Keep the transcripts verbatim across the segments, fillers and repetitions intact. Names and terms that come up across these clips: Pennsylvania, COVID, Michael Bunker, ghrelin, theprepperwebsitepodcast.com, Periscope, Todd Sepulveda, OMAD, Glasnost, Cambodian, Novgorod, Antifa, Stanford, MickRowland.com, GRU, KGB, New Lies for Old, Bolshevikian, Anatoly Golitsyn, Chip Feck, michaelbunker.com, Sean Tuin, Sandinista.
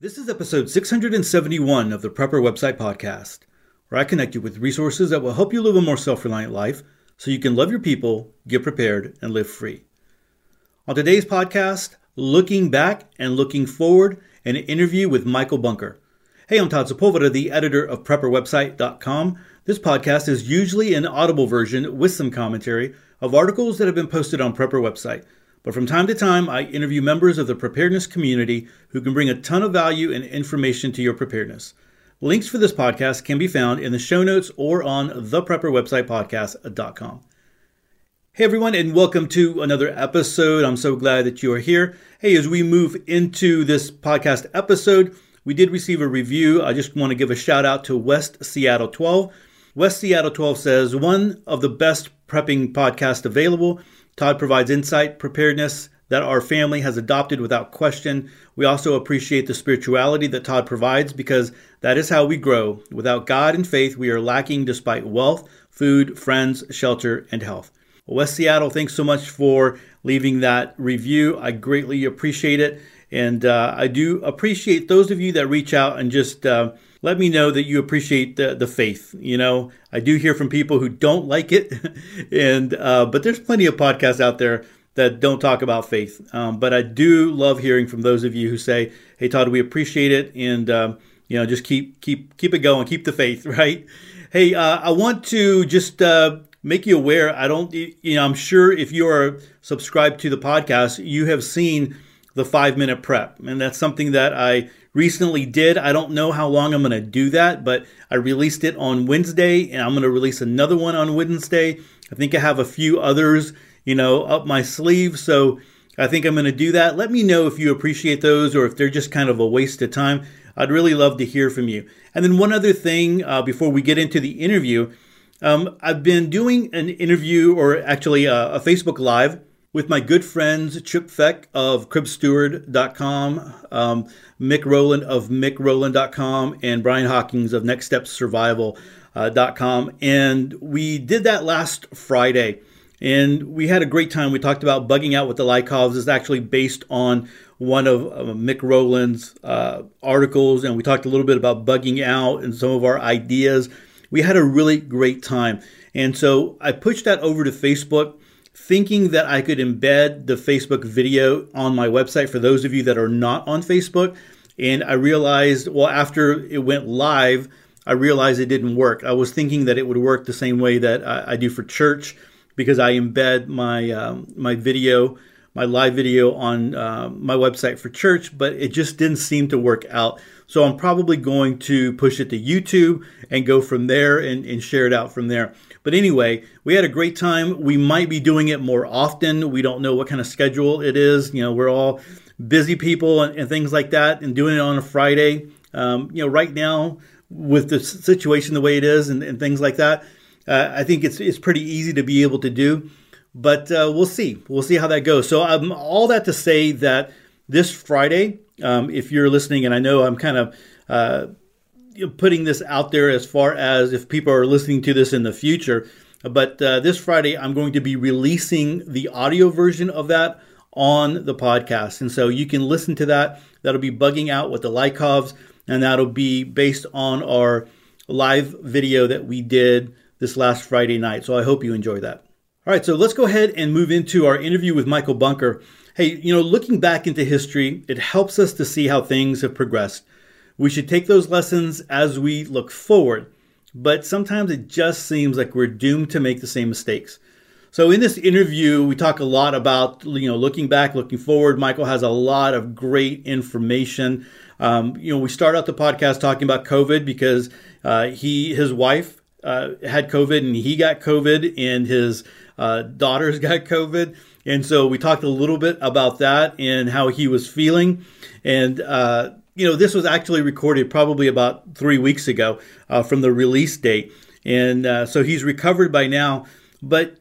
This is episode six hundred seventy-one of the Prepper Website Podcast, where I connect you with resources that will help you live a more self-reliant life so you can love your people, get prepared, and live free. On today's podcast, looking back and looking forward, an interview with Michael Bunker. Hey, I'm Todd Sepulveda, the editor of Prepper Website dot com. This podcast is usually an audible version with some commentary of articles that have been posted on Prepper Website. But from time to time, I interview members of the preparedness community who can bring a ton of value and information to your preparedness. Links for this podcast can be found in the show notes or on the prepper website podcast dot com. Hey everyone, and welcome to another episode. I'm so glad that you are here. Hey, as we move into this podcast episode, we did receive a review. I just want to give a shout out to West Seattle twelve. West Seattle twelve says, one of the best prepping podcasts available. Todd provides insight, preparedness that our family has adopted without question. We also appreciate the spirituality that Todd provides because that is how we grow. Without God and faith, we are lacking despite wealth, food, friends, shelter, and health. Well, West Seattle, thanks so much for leaving that review. I greatly appreciate it. And uh, I do appreciate those of you that reach out and just uh, let me know that you appreciate the, the faith. You know, I do hear from people who don't like it, and uh, but there's plenty of podcasts out there that don't talk about faith. Um, but I do love hearing from those of you who say, "Hey, Todd, we appreciate it," and um, you know, just keep keep keep it going, keep the faith, right? Hey, uh, I want to just uh, make you aware. I don't, you know, I'm sure if you are subscribed to the podcast, you have seen the five-minute prep. And that's something that I recently did. I don't know how long I'm going to do that, but I released it on Wednesday, and I'm going to release another one on Wednesday. I think I have a few others, you know, up my sleeve. So I think I'm going to do that. Let me know if you appreciate those or if they're just kind of a waste of time. I'd really love to hear from you. And then one other thing uh, before we get into the interview, um, I've been doing an interview or actually a, a Facebook Live with my good friends Chip Feck of crib steward dot com, um, Mick Rowland of Mick Rowland dot com, and Brian Hawkins of Next Steps Survival dot com. And we did that last Friday, and we had a great time. We talked about bugging out with the Lykovs. It's actually based on one of uh, Mick Rowland's uh, articles, and we talked a little bit about bugging out and some of our ideas. We had a really great time. And so I pushed that over to Facebook, thinking that I could embed the Facebook video on my website for those of you that are not on Facebook. And I realized, well, after it went live, I realized it didn't work. I was thinking that it would work the same way that I, I do for church, because I embed my um, my video, my live video on uh, my website for church, but it just didn't seem to work out. So I'm probably going to push it to YouTube and go from there and, and share it out from there. But anyway, we had a great time. We might be doing it more often. We don't know what kind of schedule it is. You know, we're all busy people and, and things like that, and doing it on a Friday. Um, you know, right now with the situation the way it is and, and things like that, uh, I think it's it's pretty easy to be able to do. But uh, we'll see. We'll see how that goes. So um, all that to say that this Friday, um, if you're listening, and I know I'm kind of Uh, putting this out there as far as if people are listening to this in the future. But uh, this Friday, I'm going to be releasing the audio version of that on the podcast. And so you can listen to that. That'll be bugging out with the Lykovs, and that'll be based on our live video that we did this last Friday night. So I hope you enjoy that. All right, so let's go ahead and move into our interview with Michael Bunker. Hey, you know, looking back into history, it helps us to see how things have progressed. We should take those lessons as we look forward, but sometimes it just seems like we're doomed to make the same mistakes. So in this interview, we talk a lot about, you know, looking back, looking forward. Michael has a lot of great information. Um, you know, we start out the podcast talking about COVID because uh, he, his wife uh, had COVID, and he got COVID, and his uh, daughters got COVID. And so we talked a little bit about that and how he was feeling. And, uh, You know, this was actually recorded probably about three weeks ago uh, from the release date. And uh, so he's recovered by now. But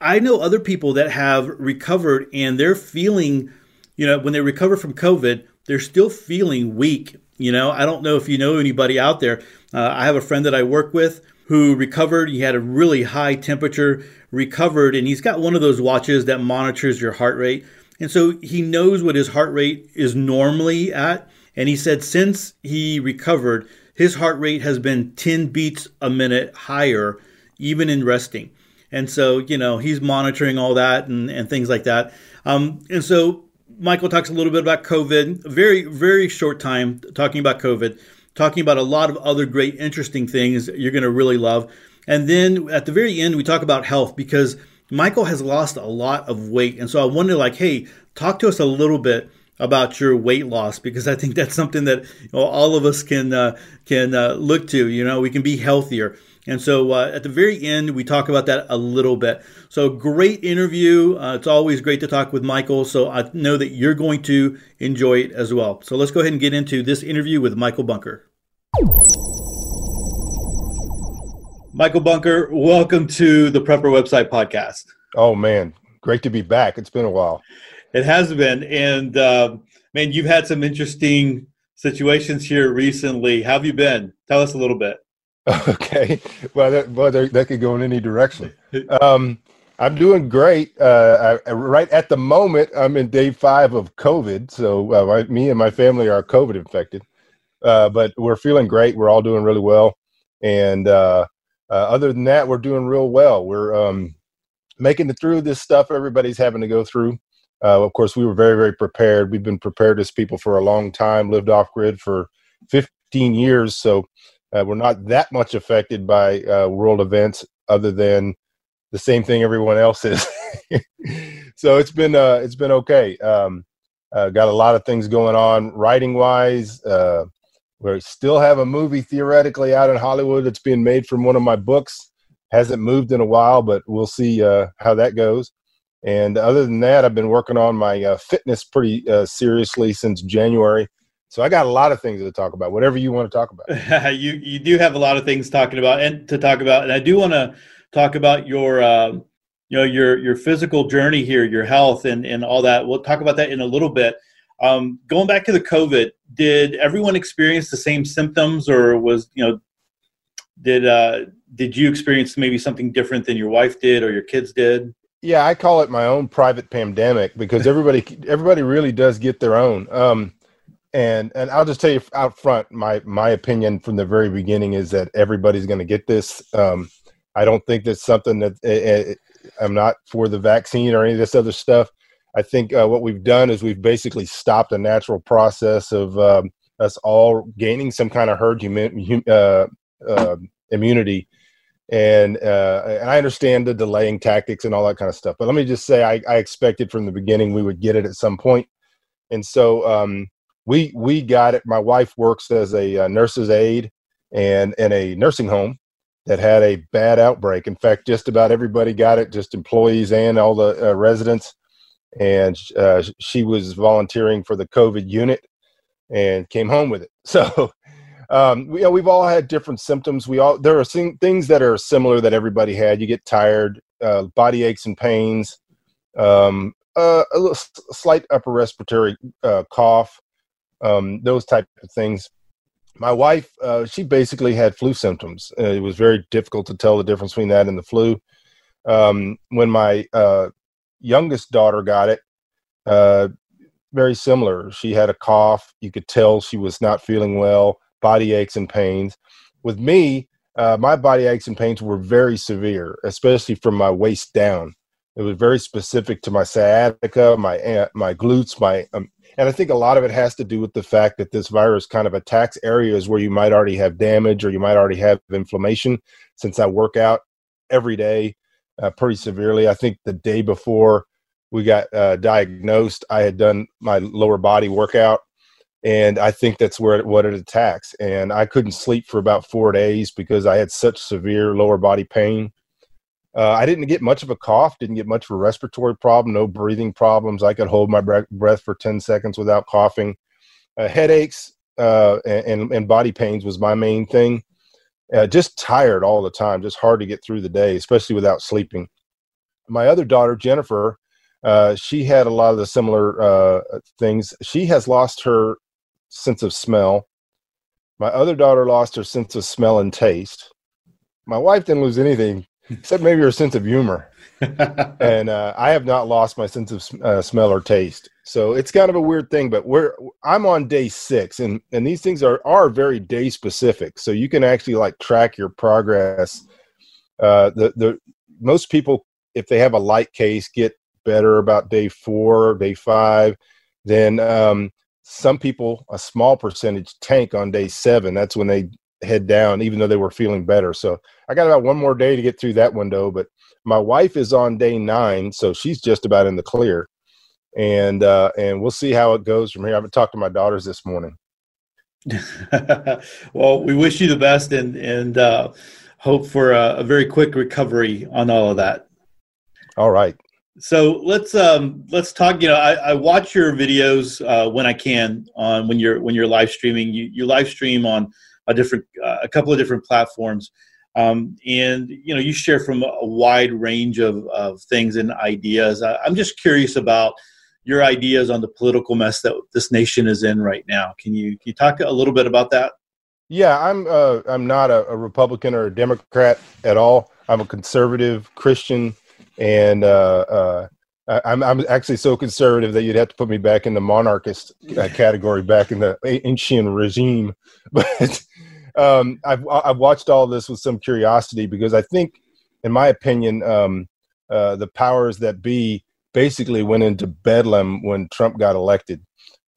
I know other people that have recovered, and they're feeling, you know, when they recover from COVID, they're still feeling weak. You know, I don't know if you know anybody out there. Uh, I have a friend that I work with who recovered. He had a really high temperature, recovered, and he's got one of those watches that monitors your heart rate. And so he knows what his heart rate is normally at. And he said since he recovered, his heart rate has been ten beats a minute higher, even in resting. And so, you know, he's monitoring all that and, and things like that. Um, and so Michael talks a little bit about COVID, very, very short time talking about COVID, talking about a lot of other great, interesting things you're going to really love. And then at the very end, we talk about health because Michael has lost a lot of weight. And so I wonder, like, hey, talk to us a little bit about your weight loss, because I think that's something that, you know, all of us can uh, can uh, look to. You know, we can be healthier. And so uh, at the very end, we talk about that a little bit. So great interview. Uh, it's always great to talk with Michael. So I know that you're going to enjoy it as well. So let's go ahead and get into this interview with Michael Bunker. Michael Bunker, welcome to the Prepper Website Podcast. Oh, man. Great to be back. It's been a while. It has been. And uh, man, you've had some interesting situations here recently. How have you been? Tell us a little bit. Okay. Well, that, well, that could go in any direction. Um, I'm doing great. Uh, I, right at the moment, I'm in day five of COVID. So uh, my, me and my family are COVID infected, uh, but we're feeling great. We're all doing really well. And uh, uh, other than that, we're doing real well. We're um, making it through this stuff everybody's having to go through. Uh, of course, we were very, very prepared. We've been prepared as people for a long time, lived off grid for fifteen years. So Uh, we're not that much affected by uh, world events other than the same thing everyone else is. So it's been uh, it's been okay. Um, uh, got a lot of things going on writing-wise. Uh, we still have a movie theoretically out in Hollywood that's being made from one of my books. Hasn't moved in a while, but we'll see uh, how that goes. And other than that, I've been working on my uh, fitness pretty uh, seriously since January. So I got a lot of things to talk about, whatever you want to talk about. you you do have a lot of things talking about and to talk about. And I do want to talk about your, uh, you know, your, your physical journey here, your health and, and all that. We'll talk about that in a little bit. Um, going back to the COVID, did everyone experience the same symptoms or was, you know, did, uh, did you experience maybe something different than your wife did or your kids did? Yeah, I call it my own private pandemic because everybody, everybody really does get their own. Um, And and I'll just tell you out front, my my opinion from the very beginning is that everybody's going to get this. Um, I don't think that's something that it, it, I'm not for the vaccine or any of this other stuff. I think uh, what we've done is we've basically stopped a natural process of um, us all gaining some kind of herd hum, uh, uh, immunity. And, uh, and I understand the delaying tactics and all that kind of stuff. But let me just say I, I expected from the beginning we would get it at some point. And so um, – We we got it. My wife works as a uh, nurse's aide and in a nursing home that had a bad outbreak. In fact, just about everybody got it, just employees and all the uh, residents. And uh, she was volunteering for the COVID unit and came home with it. So um, we, you know, we've all had different symptoms. We all there are things that are similar that everybody had. You get tired, uh, body aches and pains, um, uh, a little, slight upper respiratory uh, cough. Um, those type of things. My wife, uh, she basically had flu symptoms. Uh, it was very difficult to tell the difference between that and the flu. Um, when my uh, youngest daughter got it, uh, very similar. She had a cough. You could tell she was not feeling well, body aches and pains. With me, uh, my body aches and pains were very severe, especially from my waist down. It was very specific to my sciatica, my my glutes, my um, and I think a lot of it has to do with the fact that this virus kind of attacks areas where you might already have damage or you might already have inflammation. Since I work out every day uh, pretty severely, I think the day before we got uh, diagnosed, I had done my lower body workout, and I think that's where it, what it attacks. And I couldn't sleep for about four days because I had such severe lower body pain. Uh, I didn't get much of a cough, didn't get much of a respiratory problem, no breathing problems. I could hold my breath for ten seconds without coughing. Uh, headaches uh, and, and body pains was my main thing. Uh, just tired all the time, just hard to get through the day, especially without sleeping. My other daughter, Jennifer, uh, she had a lot of the similar uh, things. She has lost her sense of smell. My other daughter lost her sense of smell and taste. My wife didn't lose anything. except maybe your sense of humor. And uh, I have not lost my sense of uh, smell or taste. So it's kind of a weird thing, but we're I'm on day six, and, and these things are, are very day specific. So you can actually like track your progress. Uh, the the most people, if they have a light case, get better about day four, day five. Then um, some people, a small percentage, tank on day seven. That's when they head down, even though they were feeling better. So I got about one more day to get through that window, but my wife is on day nine, so she's just about in the clear. And uh, and we'll see how it goes from here. I haven't talked to my daughters this morning. Well, we wish you the best and, and uh, hope for a, a very quick recovery on all of that. All right. So let's um, let's talk. You know, I, I watch your videos uh, when I can on when you're when you're live streaming. You, you live stream on a different uh, a couple of different platforms, um, and you know you share from a wide range of of things and ideas. I, I'm just curious about your ideas on the political mess that this nation is in right now. Can you can you talk a little bit about that? Yeah, I'm uh, I'm not a, a Republican or a Democrat at all. I'm a conservative Christian. And uh, uh, I'm, I'm actually so conservative that you'd have to put me back in the monarchist uh, category, back in the ancient regime. But um, I've, I've watched all this with some curiosity because I think, in my opinion, um, uh, the powers that be basically went into bedlam when Trump got elected,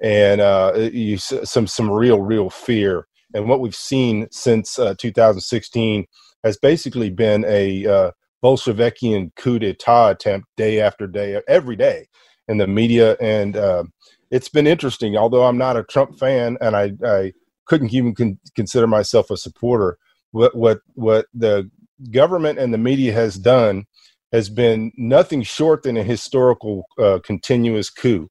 and uh, you, some some real, real fear. And what we've seen since uh, two thousand sixteen has basically been a uh, Bolshevikian coup d'etat attempt day after day, every day in the media. And uh, it's been interesting, although I'm not a Trump fan and I, I couldn't even con- consider myself a supporter. What, what, what the government and the media has done has been nothing short than a historical uh, continuous coup.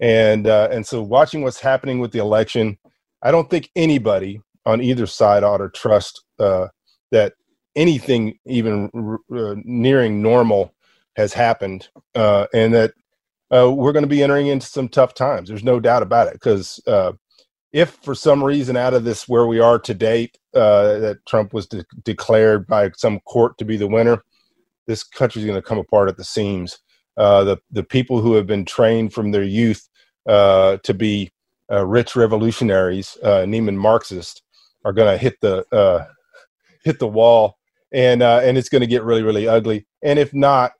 And, uh, and so watching what's happening with the election, I don't think anybody on either side ought to trust uh, that anything even uh, nearing normal has happened, uh, and that uh, we're going to be entering into some tough times. There's no doubt about it, because uh, if for some reason out of this where we are today, uh, that Trump was de- declared by some court to be the winner, this country's going to come apart at the seams. Uh, the, the people who have been trained from their youth uh, to be uh, rich revolutionaries, uh, Neiman Marxists, are going to hit the uh, hit the wall. And uh, and it's going to get really, really ugly. And if not,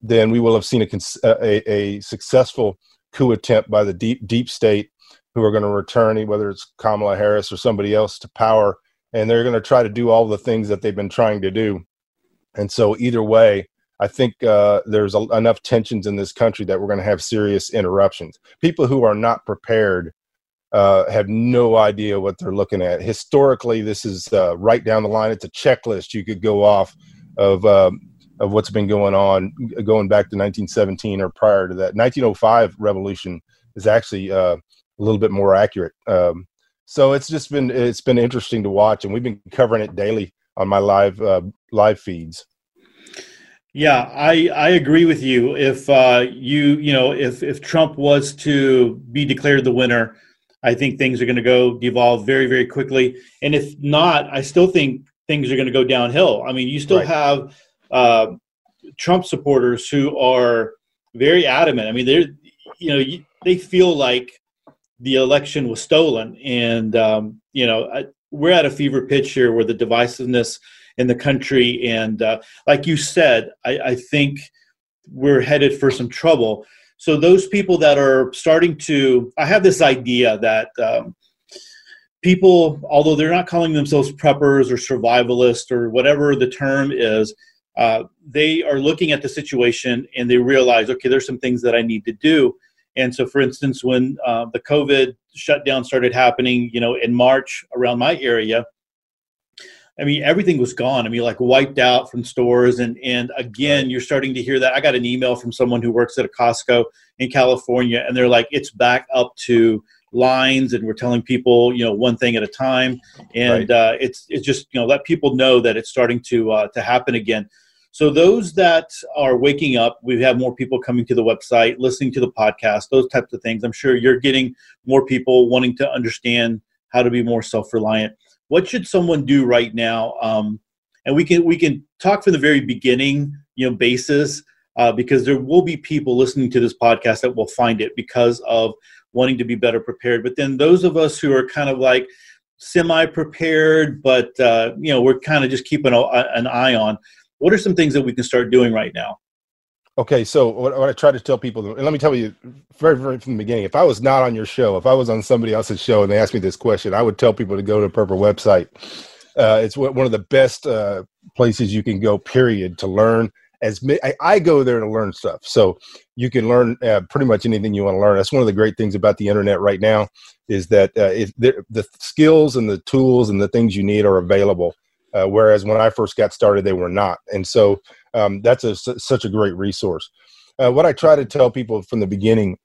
then we will have seen a cons- a, a successful coup attempt by the deep deep state, who are going to return, whether it's Kamala Harris or somebody else, to power, and they're going to try to do all the things that they've been trying to do. And so either way, I think uh, there's a- enough tensions in this country that we're going to have serious interruptions. People who are not prepared Uh, have no idea what they're looking at. Historically, this is uh, right down the line. It's a checklist you could go off of um, of what's been going on, going back to nineteen seventeen or prior to that. nineteen oh five revolution is actually uh, a little bit more accurate. Um, so it's just been it's been interesting to watch, and we've been covering it daily on my live uh, live feeds. Yeah, I, I agree with you. If uh, you you know if if Trump was to be declared the winner, I think things are going to go devolve very, very quickly. And if not, I still think things are going to go downhill. I mean, you still right. have uh, Trump supporters who are very adamant. I mean, they're, you know, you, they feel like the election was stolen. And, um, you know, I, we're at a fever pitch here where the divisiveness in the country. And uh, like you said, I, I think we're headed for some trouble. So those people that are starting to, I have this idea that um, people, although they're not calling themselves preppers or survivalists or whatever the term is, uh, they are looking at the situation and they realize, okay, there's some things that I need to do. And so, for instance, when uh, the COVID shutdown started happening, you know, in March around my area, I mean, everything was gone. I mean, like wiped out from stores. And, and again, you're starting to hear that. I got an email from someone who works at a Costco in California, and they're like, it's back up to lines, and we're telling people, you know, one thing at a time. And right. uh, it's it's just, you know, let people know that it's starting to uh, to happen again. So those that are waking up, we have more people coming to the website, listening to the podcast, those types of things. I'm sure you're getting more people wanting to understand how to be more self-reliant. What should someone do right now um, And we can we can talk from the very beginning, you know, basis, uh, because there will be people listening to this podcast that will find it because of wanting to be better prepared. But then those of us who are kind of like semi-prepared, but uh, you know, we're kind of just keeping a, an eye on what are some things that we can start doing right now. Okay, so what, what I try to tell people, and let me tell you very, very from the beginning, if I was not on your show, if I was on somebody else's show and they asked me this question, I would tell people to go to the Prepper website. Uh, it's one of the best uh, places you can go, period, to learn. As I, I go there to learn stuff. So you can learn uh, pretty much anything you want to learn. That's one of the great things about the internet right now is that uh, it, the, the skills and the tools and the things you need are available. Uh, whereas when I first got started, they were not. And so um, that's a, such a great resource. Uh, what I try to tell people from the beginning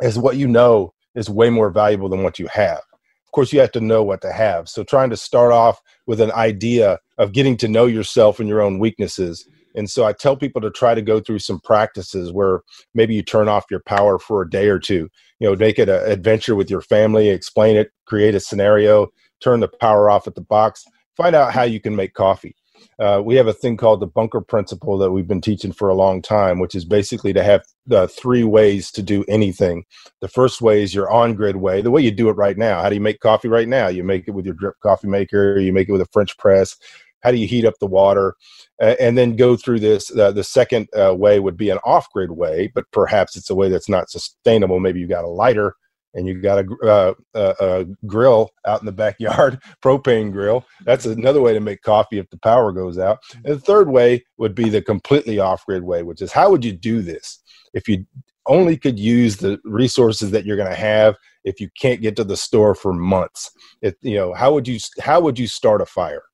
is what you know is way more valuable than what you have. Of course, you have to know what to have. So trying to start off with an idea of getting to know yourself and your own weaknesses. And so I tell people to try to go through some practices where maybe you turn off your power for a day or two, you know, make it an adventure with your family, explain it, create a scenario, turn the power off at the box. Find out how you can make coffee. Uh, we have a thing called the Bunker Principle that we've been teaching for a long time, which is basically to have uh, three ways to do anything. The first way is your on-grid way, the way you do it right now. How do you make coffee right now? You make it with your drip coffee maker. You make it with a French press. How do you heat up the water? Uh, and then go through this. Uh, the second uh, way would be an off-grid way, but perhaps it's a way that's not sustainable. Maybe you've got a lighter and you've got a, uh, a, a grill out in the backyard, propane grill. That's another way to make coffee if the power goes out. And the third way would be the completely off-grid way, which is how would you do this if you only could use the resources that you're going to have if you can't get to the store for months? If, you know, how would you how would you start a fire?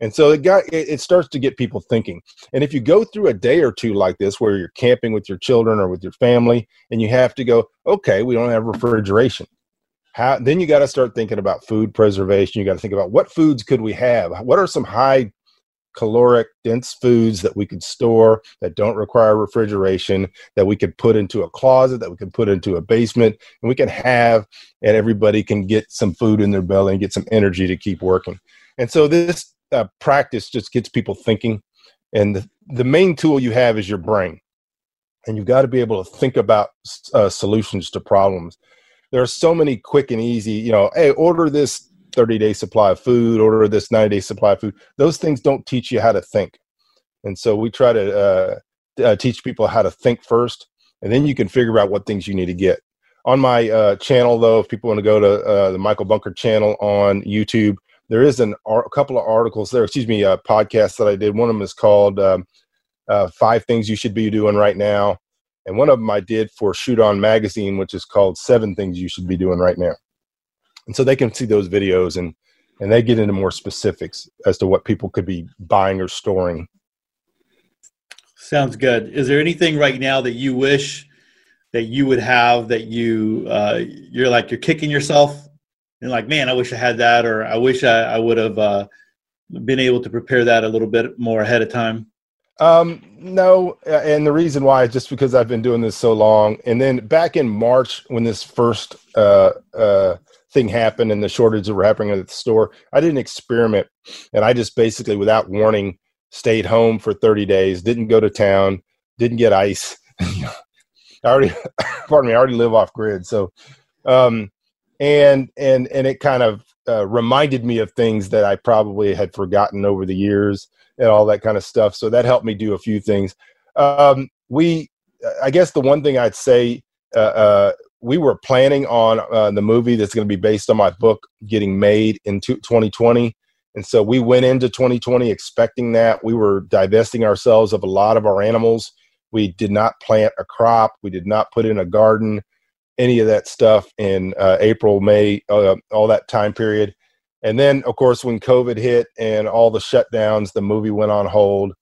And so it got it, it starts to get people thinking. And if you go through a day or two like this, where you're camping with your children or with your family, and you have to go, okay, we don't have refrigeration. How, then you got to start thinking about food preservation. You got to think about what foods could we have? What are some high caloric dense foods that we could store that don't require refrigeration, that we could put into a closet, that we could put into a basement, and we can have, and everybody can get some food in their belly and get some energy to keep working. And so this Uh, practice just gets people thinking, and the, the main tool you have is your brain, and you've got to be able to think about uh, solutions to problems. There are so many quick and easy, you know, hey, order this thirty-day supply of food, order this ninety-day supply of food. Those things don't teach you how to think, and so we try to uh, uh, teach people how to think first, and then you can figure out what things you need to get. On my uh, channel, though, if people want to go to uh, the Michael Bunker channel on YouTube, there is an, a couple of articles there, excuse me, a podcast that I did. One of them is called um, uh, Five Things You Should Be Doing Right Now. And one of them I did for Shoot On Magazine, which is called Seven Things You Should Be Doing Right Now. And so they can see those videos, and, and they get into more specifics as to what people could be buying or storing. Sounds good. Is there anything right now that you wish that you would have that you, uh, you're like, you're kicking yourself? And like, man, I wish I had that, or I wish I, I would have uh, been able to prepare that a little bit more ahead of time. Um, no, and the reason why is just because I've been doing this so long. And then back in March, when this first uh, uh, thing happened and the shortages were happening at the store, I did an experiment, and I just basically, without warning, stayed home for thirty days, didn't go to town, didn't get ice. I already, pardon me, I already live off grid, so. Um, And and and it kind of uh, reminded me of things that I probably had forgotten over the years and all that kind of stuff. So that helped me do a few things. Um, we, I guess the one thing I'd say, uh, uh, we were planning on uh, the movie that's going to be based on my book getting made in twenty twenty. And so we went into twenty twenty expecting that. We were divesting ourselves of a lot of our animals. We did not plant a crop. We did not put in a garden. Any of that stuff in uh, April, May, uh, all that time period. And then, of course, when COVID hit and all the shutdowns, the movie went on hold.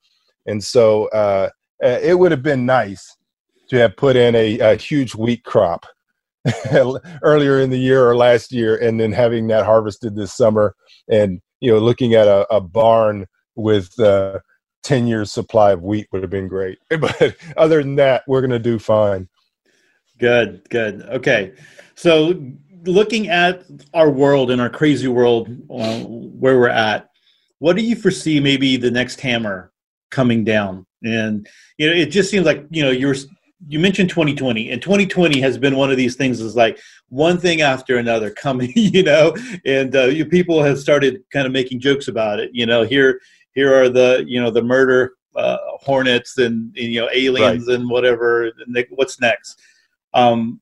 And so uh, it would have been nice to have put in a, a huge wheat crop earlier in the year or last year, and then having that harvested this summer and, you know, looking at a, a barn with uh, ten years supply of wheat would have been great. But other than that, we're going to do fine. Good, good. Okay. So looking at our world and our crazy world, uh, where we're at, What do you foresee maybe the next hammer coming down? And you know, it just seems like, you know, you're you mentioned twenty twenty, and twenty twenty has been one of these things is like one thing after another coming, you know, and uh, you people have started kind of making jokes about it. You know, here, here are the, you know, the murder uh, hornets and, and, you know, aliens, right, and whatever, what's next. Um,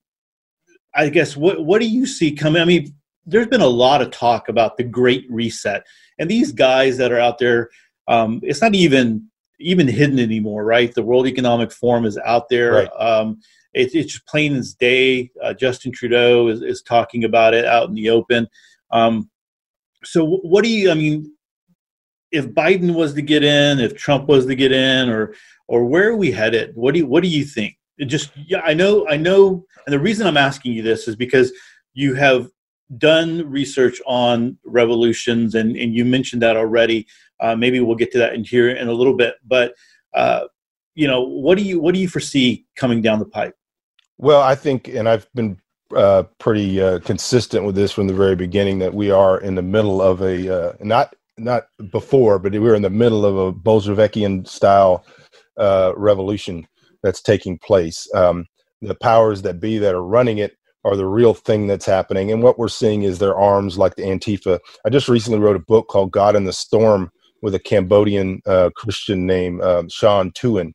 I guess, what, what do you see coming? I mean, there's been a lot of talk about the Great Reset, and these guys that are out there, um, it's not even, even hidden anymore, right? The World Economic Forum is out there. Right. Um, it, it's plain as day. Uh, Justin Trudeau is, is talking about it out in the open. Um, so what do you, I mean, if Biden was to get in, if Trump was to get in, or, or where are we headed? What do you, what do you think? It just, yeah, I know, I know. And the reason I'm asking you this is because you have done research on revolutions, and, and you mentioned that already. Uh, maybe we'll get to that in here in a little bit, but uh, you know, what do you, what do you foresee coming down the pipe? Well, I think, and I've been uh, pretty uh, consistent with this from the very beginning, that we are in the middle of a, uh, not, not before, but we were in the middle of a Bolshevikian style uh, revolution that's taking place. Um, the powers that be that are running it are the real thing that's happening. And what we're seeing is their arms, like the Antifa. I just recently wrote a book called God in the Storm, with a Cambodian uh, Christian named um, Sean Tuin,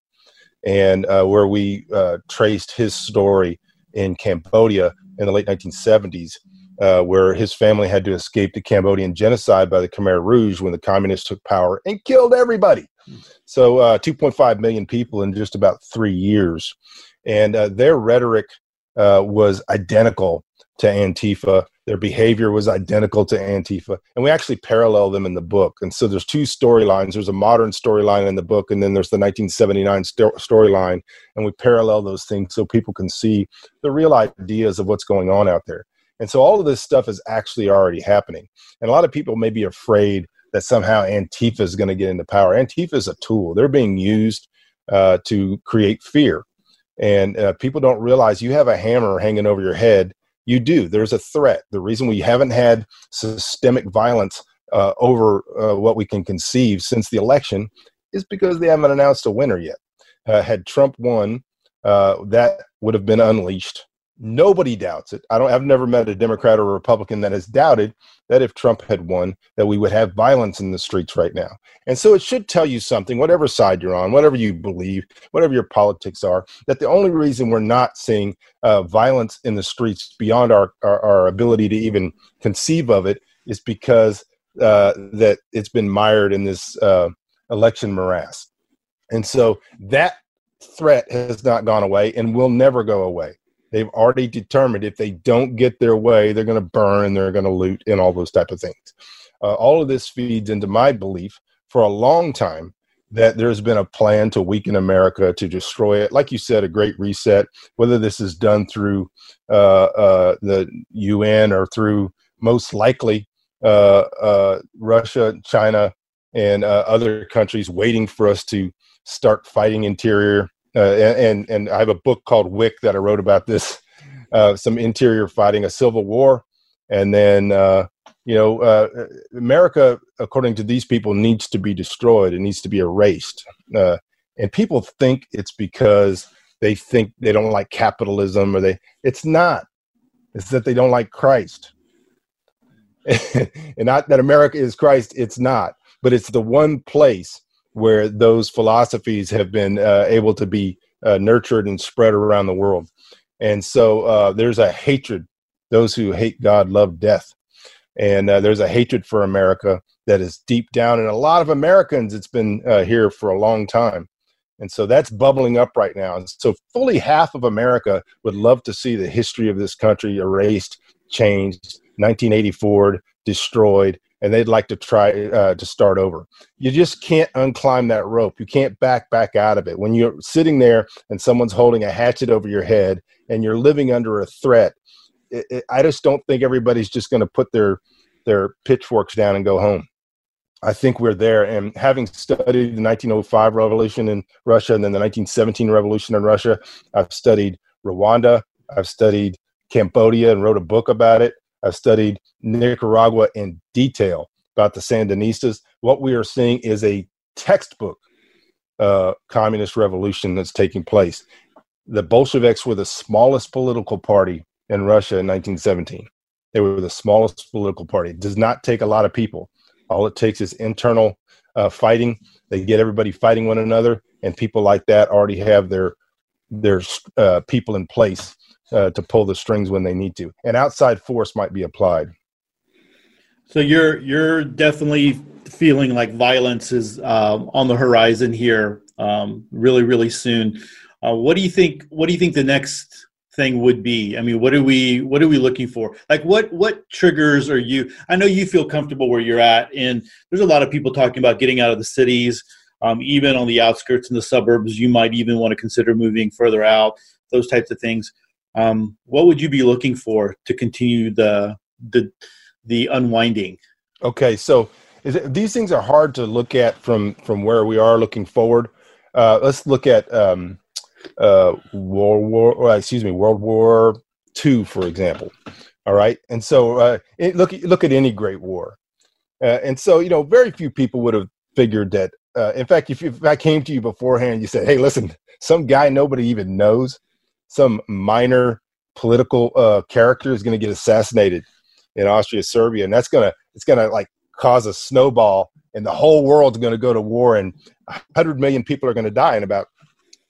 and uh, where we uh, traced his story in Cambodia in the late nineteen seventies, uh, where his family had to escape the Cambodian genocide by the Khmer Rouge when the communists took power and killed everybody. So uh, two point five million people in just about three years. And uh, their rhetoric uh, was identical to Antifa. Their behavior was identical to Antifa, and we actually parallel them in the book. And so there's two storylines. There's a modern storyline in the book, and then there's the nineteen seventy-nine sto- storyline, and we parallel those things so people can see the real ideas of what's going on out there. And so all of this stuff is actually already happening. And a lot of people may be afraid that somehow Antifa is going to get into power. Antifa is a tool. They're being used uh, to create fear. And uh, people don't realize you have a hammer hanging over your head. You do. There's a threat. The reason we haven't had systemic violence uh, over uh, what we can conceive since the election is because they haven't announced a winner yet. Uh, had Trump won, uh, that would have been unleashed. Nobody doubts it. I don't, I've never met a Democrat or a Republican that has doubted that if Trump had won, that we would have violence in the streets right now. And so it should tell you something, whatever side you're on, whatever you believe, whatever your politics are, that the only reason we're not seeing uh, violence in the streets beyond our, our, our ability to even conceive of it is because uh, that it's been mired in this uh, election morass. And so that threat has not gone away and will never go away. They've already determined if they don't get their way, they're going to burn, they're going to loot, and all those type of things. Uh, all of this feeds into my belief for a long time that there's been a plan to weaken America, to destroy it. Like you said, a great reset, whether this is done through uh, uh, the U N or through most likely uh, uh, Russia, China, and uh, other countries waiting for us to start fighting interior. Uh, and and I have a book called W I C that I wrote about this, uh, some interior fighting, a civil war. And then, uh, you know, uh, America, according to these people, needs to be destroyed. It needs to be erased. Uh, and people think it's because they think they don't like capitalism, or they, it's not, it's that they don't like Christ. And not that America is Christ. It's not, but it's the one place where those philosophies have been uh, able to be uh, nurtured and spread around the world. And so uh, there's a hatred. Those who hate God love death. And uh, there's a hatred for America that is deep down in a lot of Americans. It's been uh, here for a long time. And so that's bubbling up right now. And so fully half of America would love to see the history of this country erased, changed, nineteen eighty-four, destroyed, and they'd like to try uh, to start over. You just can't unclimb that rope. You can't back back out of it. When you're sitting there and someone's holding a hatchet over your head and you're living under a threat, it, it, I just don't think everybody's just going to put their their pitchforks down and go home. I think we're there. And having studied the nineteen oh five revolution in Russia and then the nineteen seventeen revolution in Russia, I've studied Rwanda, I've studied Cambodia and wrote a book about it. I've studied Nicaragua in detail about the Sandinistas. what we are seeing is a textbook uh, communist revolution that's taking place. The Bolsheviks were the smallest political party in Russia in nineteen seventeen. They were the smallest political party. It does not take a lot of people. All it takes is internal uh, fighting. They get everybody fighting one another, and people like that already have their their uh, people in place uh, to pull the strings when they need to. And outside force might be applied. So you're you're definitely feeling like violence is um, on the horizon here, um, really, really soon. Uh, what do you think? What do you think the next thing would be? I mean, what are we what are we looking for? Like, what what triggers are you? I know you feel comfortable where you're at, and there's a lot of people talking about getting out of the cities, um, even on the outskirts and the suburbs. You might even want to consider moving further out. Those types of things. Um, what would you be looking for to continue the the the unwinding? Okay, so is it, these things are hard to look at from from where we are looking forward. Uh, let's look at. Um, Uh, World War, excuse me, World War Two, for example. All right, and so uh, it, look look at any great war, uh, and so you know, very few people would have figured that. Uh, in fact, if, you, if I came to you beforehand, you said, "Hey, listen, some guy nobody even knows, some minor political uh, character is going to get assassinated in Austria, Serbia, and that's gonna it's gonna like cause a snowball, and the whole world's going to go to war, and a hundred million people are going to die in about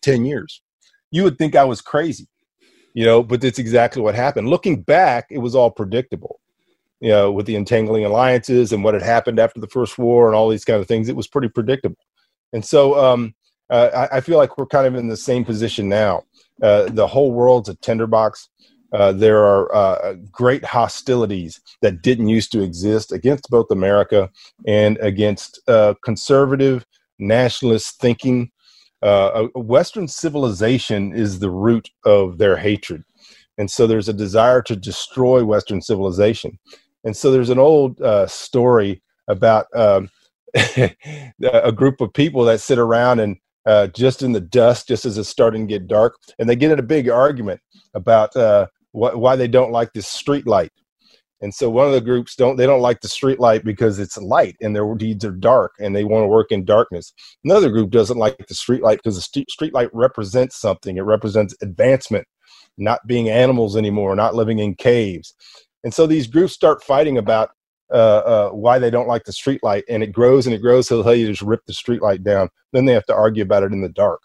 ten years." You would think I was crazy, you know, but that's exactly what happened. Looking back, it was all predictable, you know, with the entangling alliances and what had happened after the first war and all these kind of things. It was pretty predictable. And so um, uh, I, I feel like we're kind of in the same position now. Uh, the whole world's a tinderbox. Uh, there are uh, great hostilities that didn't used to exist against both America and against uh, conservative nationalist thinking. Uh, Western civilization is the root of their hatred. And so there's a desire to destroy Western civilization. And so there's an old uh, story about um, a group of people that sit around and uh, just in the dust, just as it's starting to get dark, and they get in a big argument about uh, wh- why they don't like this street light. And so one of the groups don't, they don't like the street light because it's light and their deeds are dark and they want to work in darkness. Another group doesn't like the street light because the st- street light represents something. It represents advancement, not being animals anymore, not living in caves. And so these groups start fighting about uh, uh, why they don't like the street light, and it grows and it grows. So they just rip the street light down. Then they have to argue about it in the dark.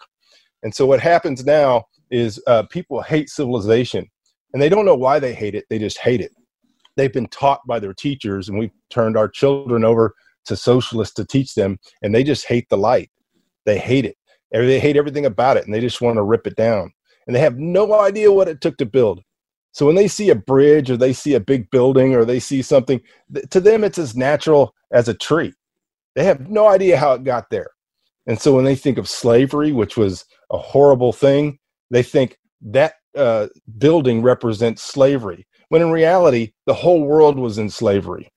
And so what happens now is uh, people hate civilization, and they don't know why they hate it. They just hate it. They've been taught by their teachers, and we've turned our children over to socialists to teach them, and they just hate the light. They hate it. They hate everything about it, and they just want to rip it down. And they have no idea what it took to build. So when they see a bridge or they see a big building or they see something, th- to them it's as natural as a tree. They have no idea how it got there. And so when they think of slavery, which was a horrible thing, they think that uh, building represents slavery. When in reality, the whole world was in slavery.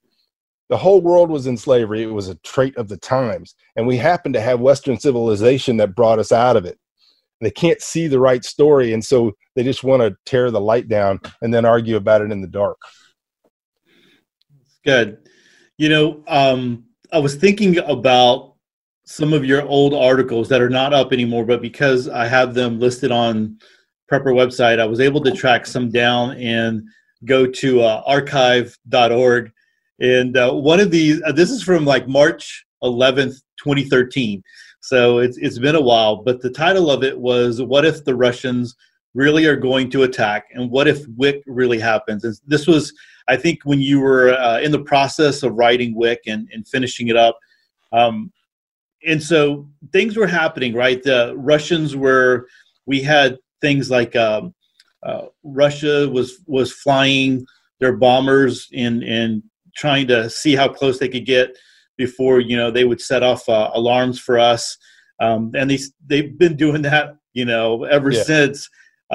The whole world was in slavery. It was a trait of the times. And we happen to have Western civilization that brought us out of it. They can't see the right story. And so they just want to tear the light down and then argue about it in the dark. That's good. You know, um, I was thinking about some of your old articles that are not up anymore, but because I have them listed on Prepper website, I was able to track some down and go to uh, archive dot org. And uh, one of these, uh, this is from like March eleventh, twenty thirteen. So it's it's been a while, but the title of it was, "What If the Russians Really Are Going to Attack? And What If W I C Really Happens?" And this was, I think, when you were uh, in the process of writing W I C and, and finishing it up. Um, and so things were happening, right? The Russians were, we had things like, um, Uh, Russia was was flying their bombers and and trying to see how close they could get before, you know, they would set off uh, alarms for us. Um, and they, they've been doing that, you know, ever yeah. since.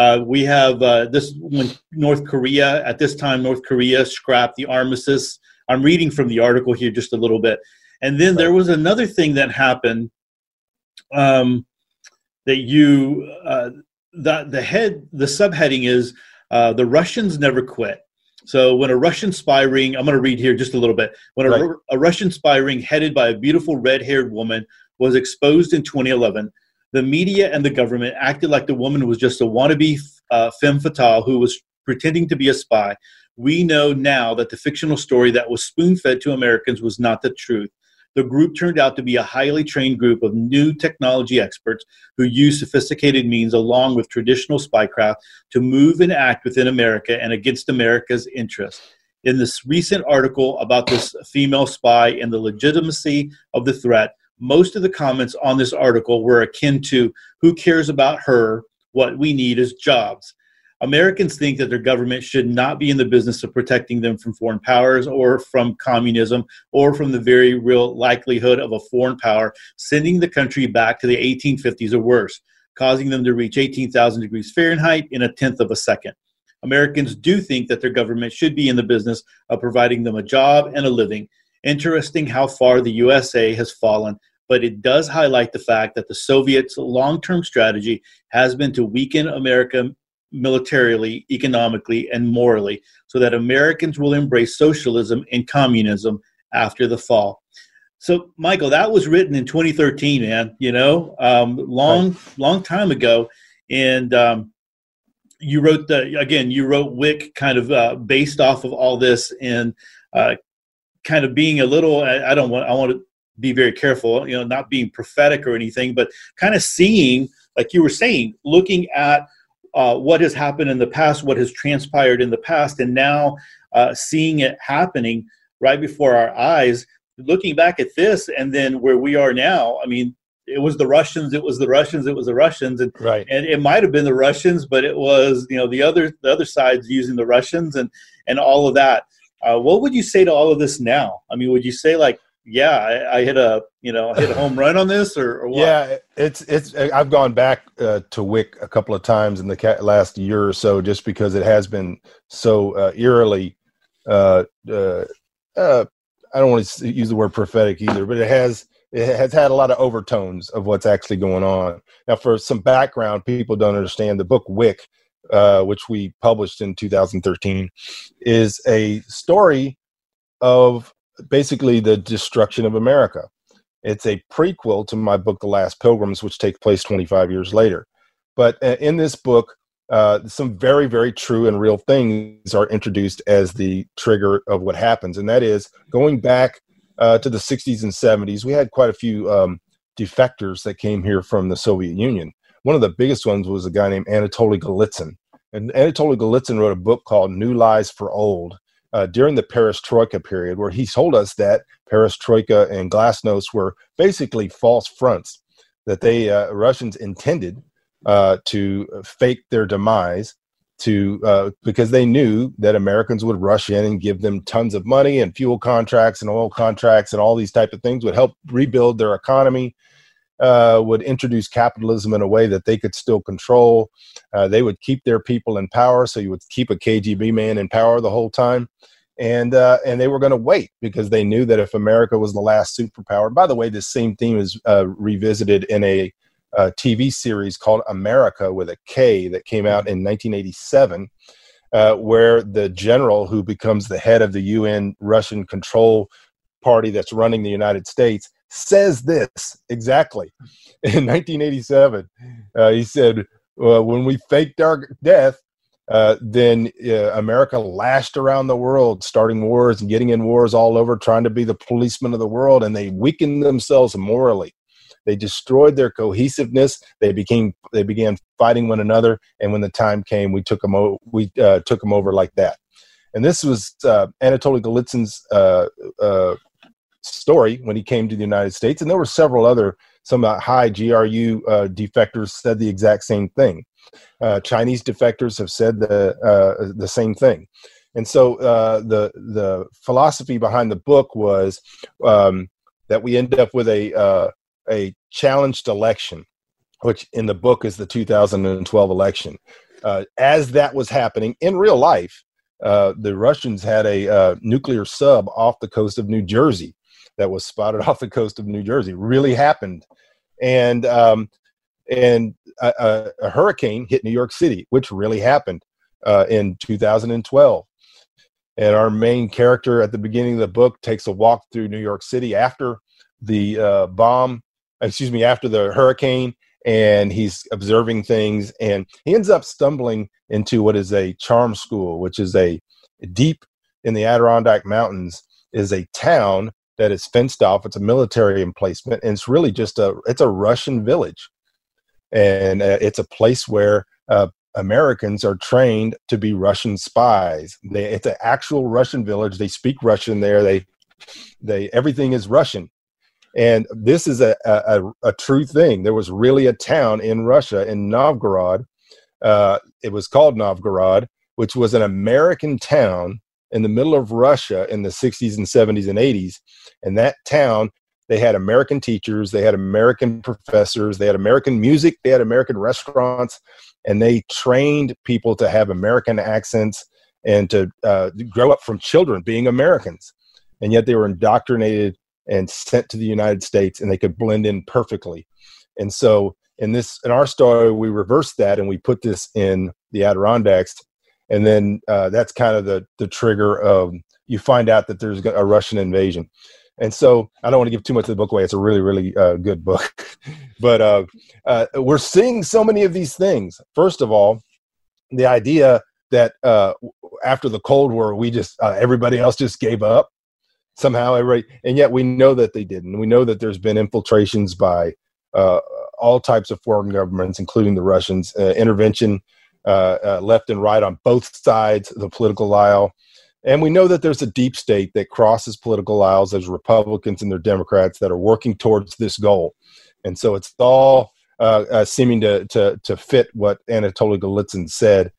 Uh, we have uh, this when North Korea, at this time, North Korea scrapped the armistice. I'm reading from the article here just a little bit. And then right. there was another thing that happened um, that you uh, – The the head the subheading is uh, the Russians never quit. So when a Russian spy ring, I'm going to read here just a little bit. When a, right. a Russian spy ring headed by a beautiful red-haired woman was exposed in twenty eleven, the media and the government acted like the woman was just a wannabe uh, femme fatale who was pretending to be a spy. We know now that the fictional story that was spoon-fed to Americans was not the truth. The group turned out to be a highly trained group of new technology experts who used sophisticated means along with traditional spycraft to move and act within America and against America's interests. In this recent article about this female spy and the legitimacy of the threat, most of the comments on this article were akin to, "Who cares about her? What we need is jobs." Americans think that their government should not be in the business of protecting them from foreign powers or from communism or from the very real likelihood of a foreign power sending the country back to the eighteen fifties or worse, causing them to reach eighteen thousand degrees Fahrenheit in a tenth of a second. Americans do think that their government should be in the business of providing them a job and a living. Interesting how far the U S A has fallen, but it does highlight the fact that the Soviets' long-term strategy has been to weaken America militarily, economically, and morally, so that Americans will embrace socialism and communism after the fall. So, Michael, that was written in twenty thirteen, man. You know, um, long, right. long time ago. And um, you wrote the again. You wrote W I C, kind of uh, based off of all this, and uh, kind of being a little. I, I don't want. I want to be very careful. You know, not being prophetic or anything, but kind of seeing, like you were saying, looking at. Uh, what has happened in the past, what has transpired in the past, and now uh, seeing it happening right before our eyes, looking back at this and then where we are now. I mean, it was the Russians, it was the Russians, it was the Russians, and right. and it might have been the Russians, but it was, you know, the other the other side's using the Russians and, and all of that. Uh, what would you say to all of this now? I mean, would you say like, yeah, I, I hit a you know I hit a home run on this, or, or what? Yeah, it's it's. I've gone back uh, to W I C a couple of times in the ca- last year or so, just because it has been so uh, eerily. Uh, uh, uh, I don't want to use the word prophetic either, but it has it has had a lot of overtones of what's actually going on. Now, for some background, people don't understand the book W I C, uh, which we published in two thousand thirteen, is a story of basically the destruction of America. It's a prequel to my book, The Last Pilgrims, which takes place twenty-five years later. But in this book, uh, some very, very true and real things are introduced as the trigger of what happens. And that is going back uh, to the sixties and seventies, we had quite a few um, defectors that came here from the Soviet Union. One of the biggest ones was a guy named Anatoly Golitsyn. And Anatoly Golitsyn wrote a book called New Lies for Old, Uh, during the Perestroika period, where he told us that Perestroika and Glasnost were basically false fronts, that they uh, Russians intended uh, to fake their demise, to uh, because they knew that Americans would rush in and give them tons of money and fuel contracts and oil contracts and all these type of things would help rebuild their economy, uh, would introduce capitalism in a way that they could still control. Uh, they would keep their people in power, so you would keep a K G B man in power the whole time. And uh, and they were going to wait because they knew that if America was the last superpower. By the way, this same theme is uh, revisited in a uh, T V series called America with a K that came out in nineteen eighty-seven, uh, where the general who becomes the head of the U N Russian control party that's running the United States says this exactly. In nineteen eighty-seven, uh, he said, Uh, when we faked our death, uh, then uh, America lashed around the world, starting wars and getting in wars all over, trying to be the policeman of the world, and they weakened themselves morally. They destroyed their cohesiveness. They became they began fighting one another, and when the time came, we took them o- we uh, took them over like that. And this was uh, Anatoly Golitsyn's uh, uh, story when he came to the United States, and there were several other. Some high G R U uh, defectors said the exact same thing. Uh, Chinese defectors have said the uh, the same thing. And so uh, the the philosophy behind the book was um, that we end up with a uh, a challenged election, which in the book is the two thousand twelve election. Uh, as that was happening in real life, uh, the Russians had a uh, nuclear sub off the coast of New Jersey that was spotted off the coast of New Jersey. Really happened. And um, and a, a hurricane hit New York City, which really happened uh, in two thousand twelve. And our main character at the beginning of the book takes a walk through New York City after the uh, bomb, excuse me, after the hurricane, and he's observing things, and he ends up stumbling into what is a charm school, which is a deep in the Adirondack Mountains is a town that is fenced off. It's a military emplacement, and it's really just a, it's a Russian village. And uh, it's a place where uh, Americans are trained to be Russian spies. They, it's an actual Russian village. They speak Russian there. They, they, everything is Russian. And this is a, a, a true thing. There was really a town in Russia, in Novgorod. Uh, it was called Novgorod, which was an American town in the middle of Russia in the sixties and seventies and eighties. And that town, they had American teachers, they had American professors, they had American music, they had American restaurants, and they trained people to have American accents and to uh, grow up from children being Americans. And yet they were indoctrinated and sent to the United States, and they could blend in perfectly. And so in this, in our story, we reversed that and we put this in the Adirondacks. And then uh, that's kind of the, the trigger of, you find out that there's a Russian invasion. And so I don't want to give too much of the book away. It's a really, really uh, good book. But uh, uh, we're seeing so many of these things. First of all, the idea that uh, after the Cold War, we just, uh, everybody else just gave up somehow. Everybody, and yet we know that they didn't. We know that there's been infiltrations by uh, all types of foreign governments, including the Russians, uh, intervention, Uh, uh, left and right on both sides of the political aisle. And we know that there's a deep state that crosses political aisles. There's Republicans and their Democrats that are working towards this goal. And so it's all uh, uh, seeming to, to, to fit what Anatoly Golitsyn said.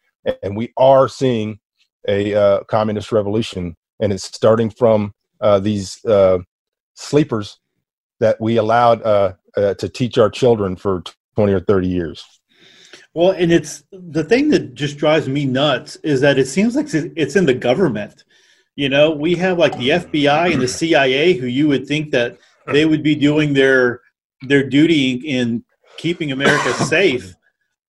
And we are seeing a uh, communist revolution, and it's starting from uh, these uh, sleepers that we allowed uh, uh, to teach our children for twenty or thirty years. Well, and it's the thing that just drives me nuts is that it seems like it's in the government. You know, we have like the F B I and the C I A, who you would think that they would be doing their their duty in keeping America safe,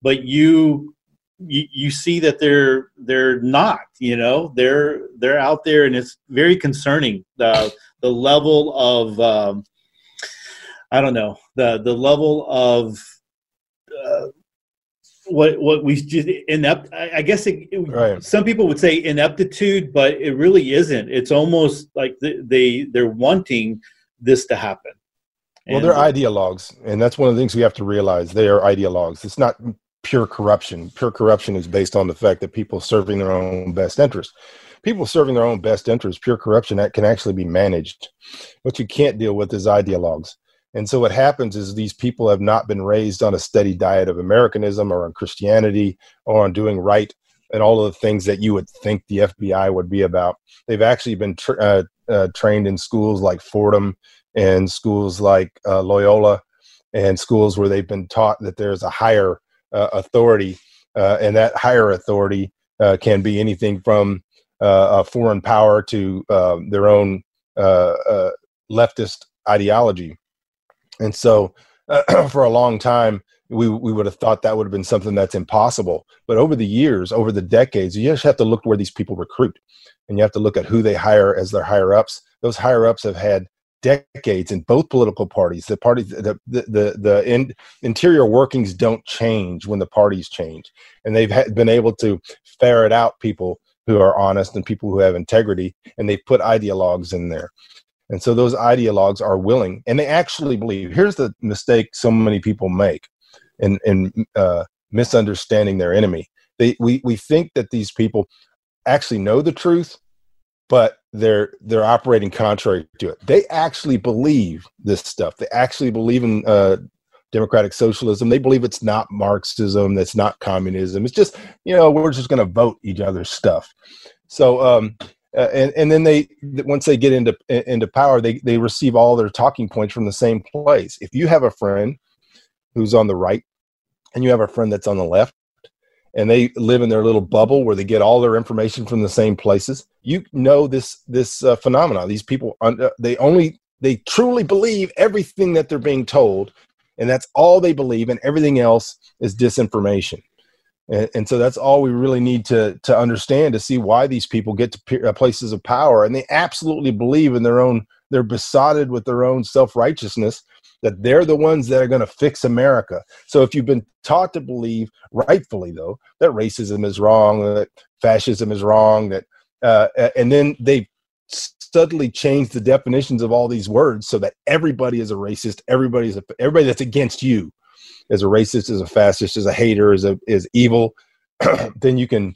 but you you, you see that they're they're not. You know, they're they're out there, and it's very concerning the the level of um, I don't know the the level of. Uh, What what we just inept? I guess it, it, right. Some people would say ineptitude, but it really isn't. It's almost like the, they they're wanting this to happen. And well, they're ideologues, and that's one of the things we have to realize. They are ideologues. It's not pure corruption. Pure corruption is based on the fact that people are serving their own best interest. People serving their own best interest. Pure corruption that can actually be managed. What you can't deal with is ideologues. And so what happens is these people have not been raised on a steady diet of Americanism or on Christianity or on doing right and all of the things that you would think the F B I would be about. They've actually been tra- uh, uh, trained in schools like Fordham and schools like uh, Loyola and schools where they've been taught that there's a higher uh, authority, uh, and that higher authority uh, can be anything from uh, a foreign power to uh, their own uh, uh, leftist ideology. And so uh, for a long time, we we would have thought that would have been something that's impossible. But over the years, over the decades, you just have to look where these people recruit. And you have to look at who they hire as their higher-ups. Those higher-ups have had decades in both political parties. The parties, the the the, the in, interior workings don't change when the parties change. And they've ha- been able to ferret out people who are honest and people who have integrity, and they put ideologues in there. And so those ideologues are willing, and they actually believe. Here's the mistake so many people make in, in uh, misunderstanding their enemy. They, we, we think that these people actually know the truth, but they're they're operating contrary to it. They actually believe this stuff. They actually believe in uh, democratic socialism. They believe it's not Marxism, that's not communism. It's just, you know, we're just going to vote each other's stuff. So, um Uh, and, and then they, once they get into into power, they, they receive all their talking points from the same place. If you have a friend who's on the right and you have a friend that's on the left, and they live in their little bubble where they get all their information from the same places, you know this this uh, phenomenon. These people, they only they truly believe everything that they're being told, and that's all they believe, and everything else is disinformation. And, and so that's all we really need to to understand to see why these people get to places of power. And they absolutely believe in their own, they're besotted with their own self-righteousness, that they're the ones that are going to fix America. So if you've been taught to believe, rightfully though, that racism is wrong, that fascism is wrong, that uh, and then they suddenly change the definitions of all these words so that everybody is a racist, everybody's a, everybody that's against you is a racist, is a fascist, is a hater, is a, is evil, then you can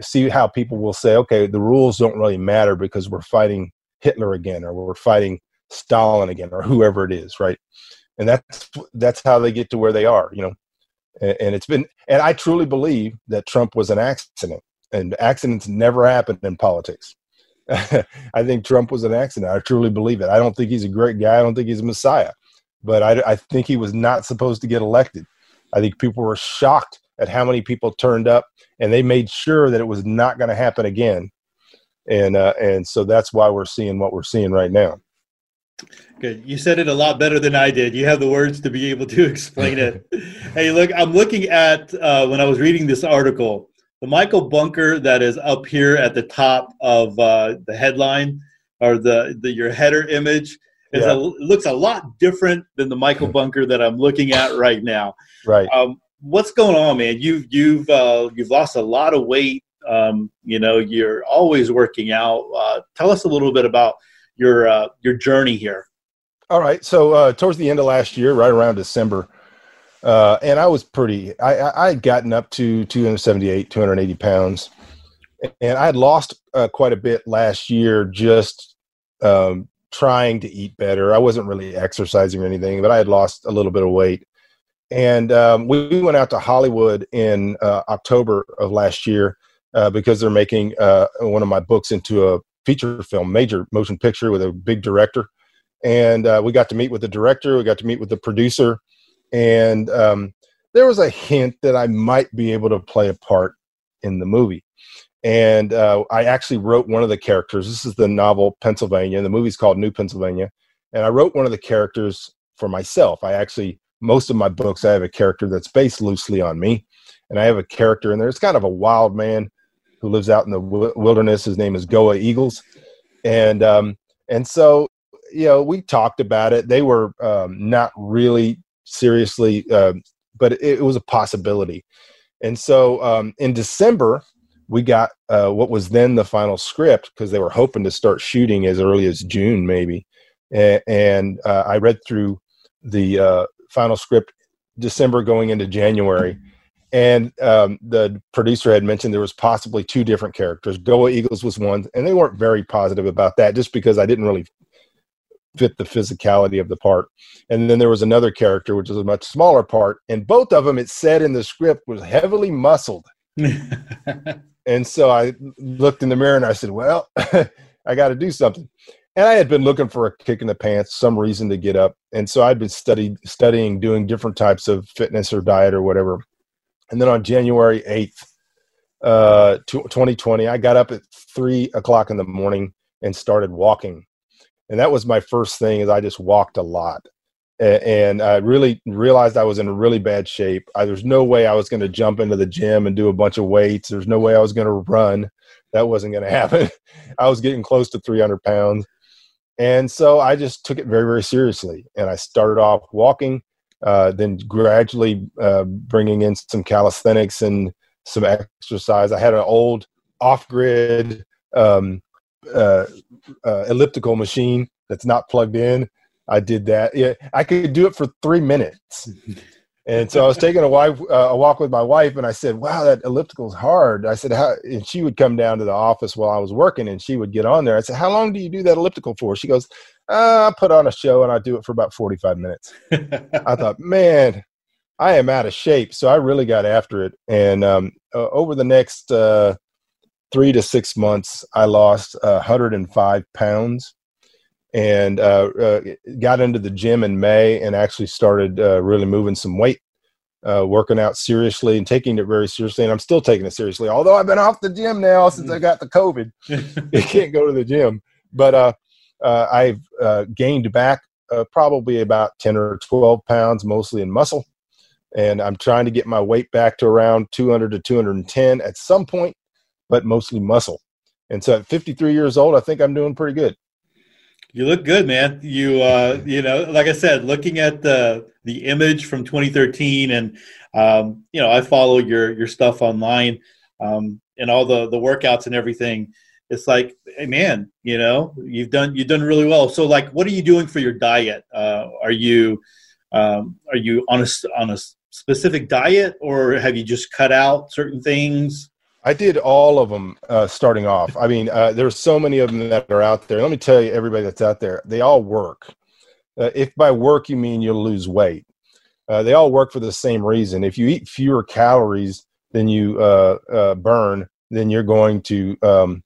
see how people will say, okay, the rules don't really matter because we're fighting Hitler again, or we're fighting Stalin again, or whoever it is, right? And that's that's how they get to where they are, you know. And, and it's been, and I truly believe that Trump was an accident, and accidents never happen in politics. I think Trump was an accident. I truly believe it. I don't think he's a great guy. I don't think he's a messiah, but I, I think he was not supposed to get elected. I think people were shocked at how many people turned up, and they made sure that it was not going to happen again. And uh, and so that's why we're seeing what we're seeing right now. Good. You said it a lot better than I did. You have the words to be able to explain it. Hey, look, I'm looking at, uh, when I was reading this article, the Michael Bunker that is up here at the top of uh, the headline, or the, the your header image, is yeah. a, looks a lot different than the Michael Bunker that I'm looking at right now. Right. Um, what's going on, man? You've, you've, uh, you've lost a lot of weight. Um, you know, you're always working out. Uh, tell us a little bit about your uh, your journey here. All right. So uh, towards the end of last year, right around December, uh, and I was pretty, I, I had gotten up to two seventy-eight, two eighty pounds, and I had lost uh, quite a bit last year, just um, trying to eat better. I wasn't really exercising or anything, but I had lost a little bit of weight. And um, we went out to Hollywood in uh, October of last year uh, because they're making uh, one of my books into a feature film, major motion picture with a big director. And uh, we got to meet with the director. We got to meet with the producer. And um, there was a hint that I might be able to play a part in the movie. And uh, I actually wrote one of the characters. This is the novel Pennsylvania. And the movie's called New Pennsylvania. And I wrote one of the characters for myself. I actually, most of my books, I have a character that's based loosely on me. And I have a character in there. It's kind of a wild man who lives out in the wilderness. His name is Goa Eagles. And, um, and so, you know, we talked about it. They were um, not really seriously, uh, but it, it was a possibility. And so um, in December, we got uh, what was then the final script, because they were hoping to start shooting as early as June, maybe. And, and uh, I read through the uh, final script December going into January. And um, the producer had mentioned there was possibly two different characters. Goa Eagles was one, and they weren't very positive about that, just because I didn't really fit the physicality of the part. And then there was another character, which is a much smaller part. And both of them, it said in the script, was heavily muscled. And so I looked in the mirror and I said, well, I got to do something. And I had been looking for a kick in the pants, some reason to get up. And so I'd been studied, studying, doing different types of fitness or diet or whatever. And then on January eighth, uh, twenty twenty, I got up at three o'clock in the morning and started walking. And that was my first thing, is I just walked a lot. And I really realized I was in really bad shape. I, there's no way I was going to jump into the gym and do a bunch of weights. There's no way I was going to run. That wasn't going to happen. I was getting close to three hundred pounds. And so I just took it very, very seriously. And I started off walking, uh, then gradually uh, bringing in some calisthenics and some exercise. I had an old off-grid um, uh, uh, elliptical machine that's not plugged in. I did that. Yeah, I could do it for three minutes. And so I was taking a, wife, uh, a walk with my wife, and I said, wow, that elliptical's hard. I said, how? And she would come down to the office while I was working, and she would get on there. I said, how long do you do that elliptical for? She goes, uh, I put on a show, and I do it for about forty-five minutes. I thought, man, I am out of shape. So I really got after it. And um, uh, over the next uh, three to six months, I lost uh, one hundred five pounds. And uh, uh, got into the gym in May and actually started uh, really moving some weight, uh, working out seriously and taking it very seriously. And I'm still taking it seriously, although I've been off the gym now since I got the COVID. I can't go to the gym. But uh, uh, I've uh, gained back uh, probably about ten or twelve pounds, mostly in muscle. and I'm trying to get my weight back to around two hundred to two ten at some point, but mostly muscle. And so at fifty-three years old, I think I'm doing pretty good. You look good, man. You, uh, you know, like I said, looking at the the image from twenty thirteen, and um, you know, I follow your your stuff online, um, and all the the workouts and everything. It's like, hey, man, you know, you've done you've done really well. So, like, what are you doing for your diet? Uh, are you um, are you on a on a specific diet, or have you just cut out certain things? I did all of them uh, starting off. I mean, uh, there's so many of them that are out there. Let me tell you, everybody that's out there, they all work. Uh, if by work you mean you'll lose weight, uh, they all work for the same reason. If you eat fewer calories than you uh, uh, burn, then you're going to um,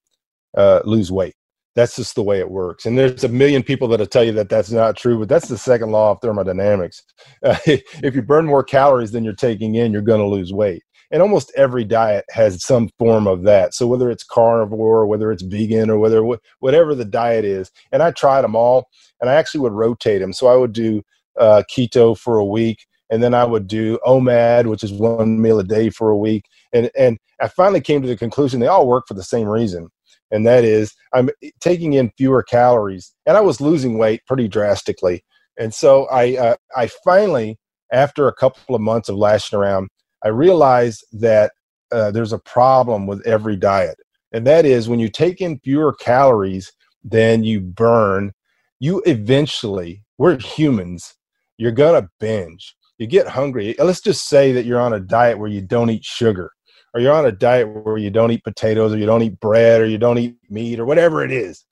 uh, lose weight. That's just the way it works. And there's a million people that'll tell you that that's not true, but that's the second law of thermodynamics. Uh, if you burn more calories than you're taking in, you're going to lose weight. And almost every diet has some form of that. So whether it's carnivore, or whether it's vegan, or whether whatever the diet is, and I tried them all, and I actually would rotate them. So I would do uh, keto for a week, and then I would do O M A D, which is one meal a day for a week. And and I finally came to the conclusion they all work for the same reason, and that is I'm taking in fewer calories, and I was losing weight pretty drastically. And so I uh, I finally, after a couple of months of lashing around, I realized that uh, there's a problem with every diet, and that is when you take in fewer calories than you burn, you eventually, we're humans, you're going to binge. You get hungry. Let's just say that you're on a diet where you don't eat sugar, or you're on a diet where you don't eat potatoes, or you don't eat bread, or you don't eat meat, or whatever it is.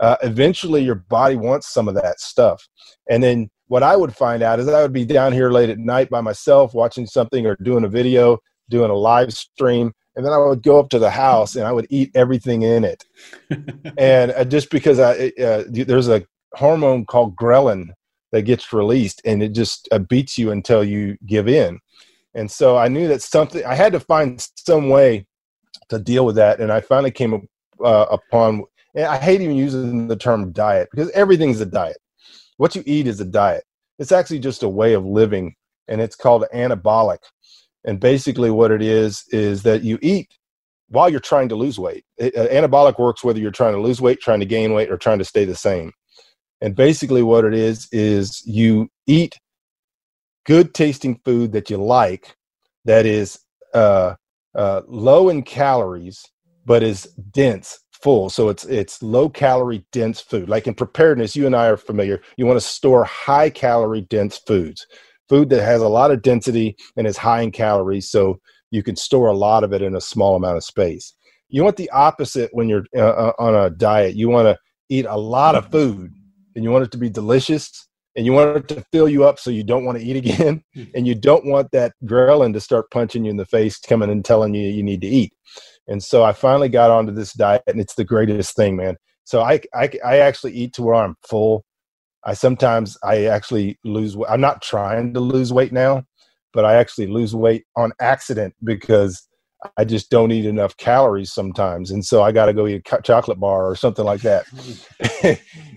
Uh, eventually, your body wants some of that stuff, and then what I would find out is that I would be down here late at night by myself watching something or doing a video, doing a live stream. And then I would go up to the house and I would eat everything in it. And uh, just because I, uh, there's a hormone called ghrelin that gets released, and it just uh, beats you until you give in. And so I knew that something, I had to find some way to deal with that. And I finally came uh, upon, and I hate even using the term diet, because everything's a diet. What you eat is a diet. It's actually just a way of living, and it's called anabolic. And basically what it is, is that you eat while you're trying to lose weight. It, uh, anabolic works whether you're trying to lose weight, trying to gain weight, or trying to stay the same. And basically what it is, is you eat good tasting food that you like, that is uh, uh, low in calories, but is dense. Full. So it's it's low calorie dense food. Like in preparedness, you and I are familiar. You want to store high calorie dense foods, food that has a lot of density and is high in calories. So you can store a lot of it in a small amount of space. You want the opposite when you're uh, on a diet. You want to eat a lot of food, and you want it to be delicious, and you want it to fill you up so you don't want to eat again. And you don't want that ghrelin to start punching you in the face, coming and telling you you need to eat. And so I finally got onto this diet, and it's the greatest thing, man. So I, I, I actually eat to where I'm full. I sometimes I actually lose weight. I'm not trying to lose weight now, but I actually lose weight on accident because I just don't eat enough calories sometimes. And so I got to go eat a chocolate bar or something like that.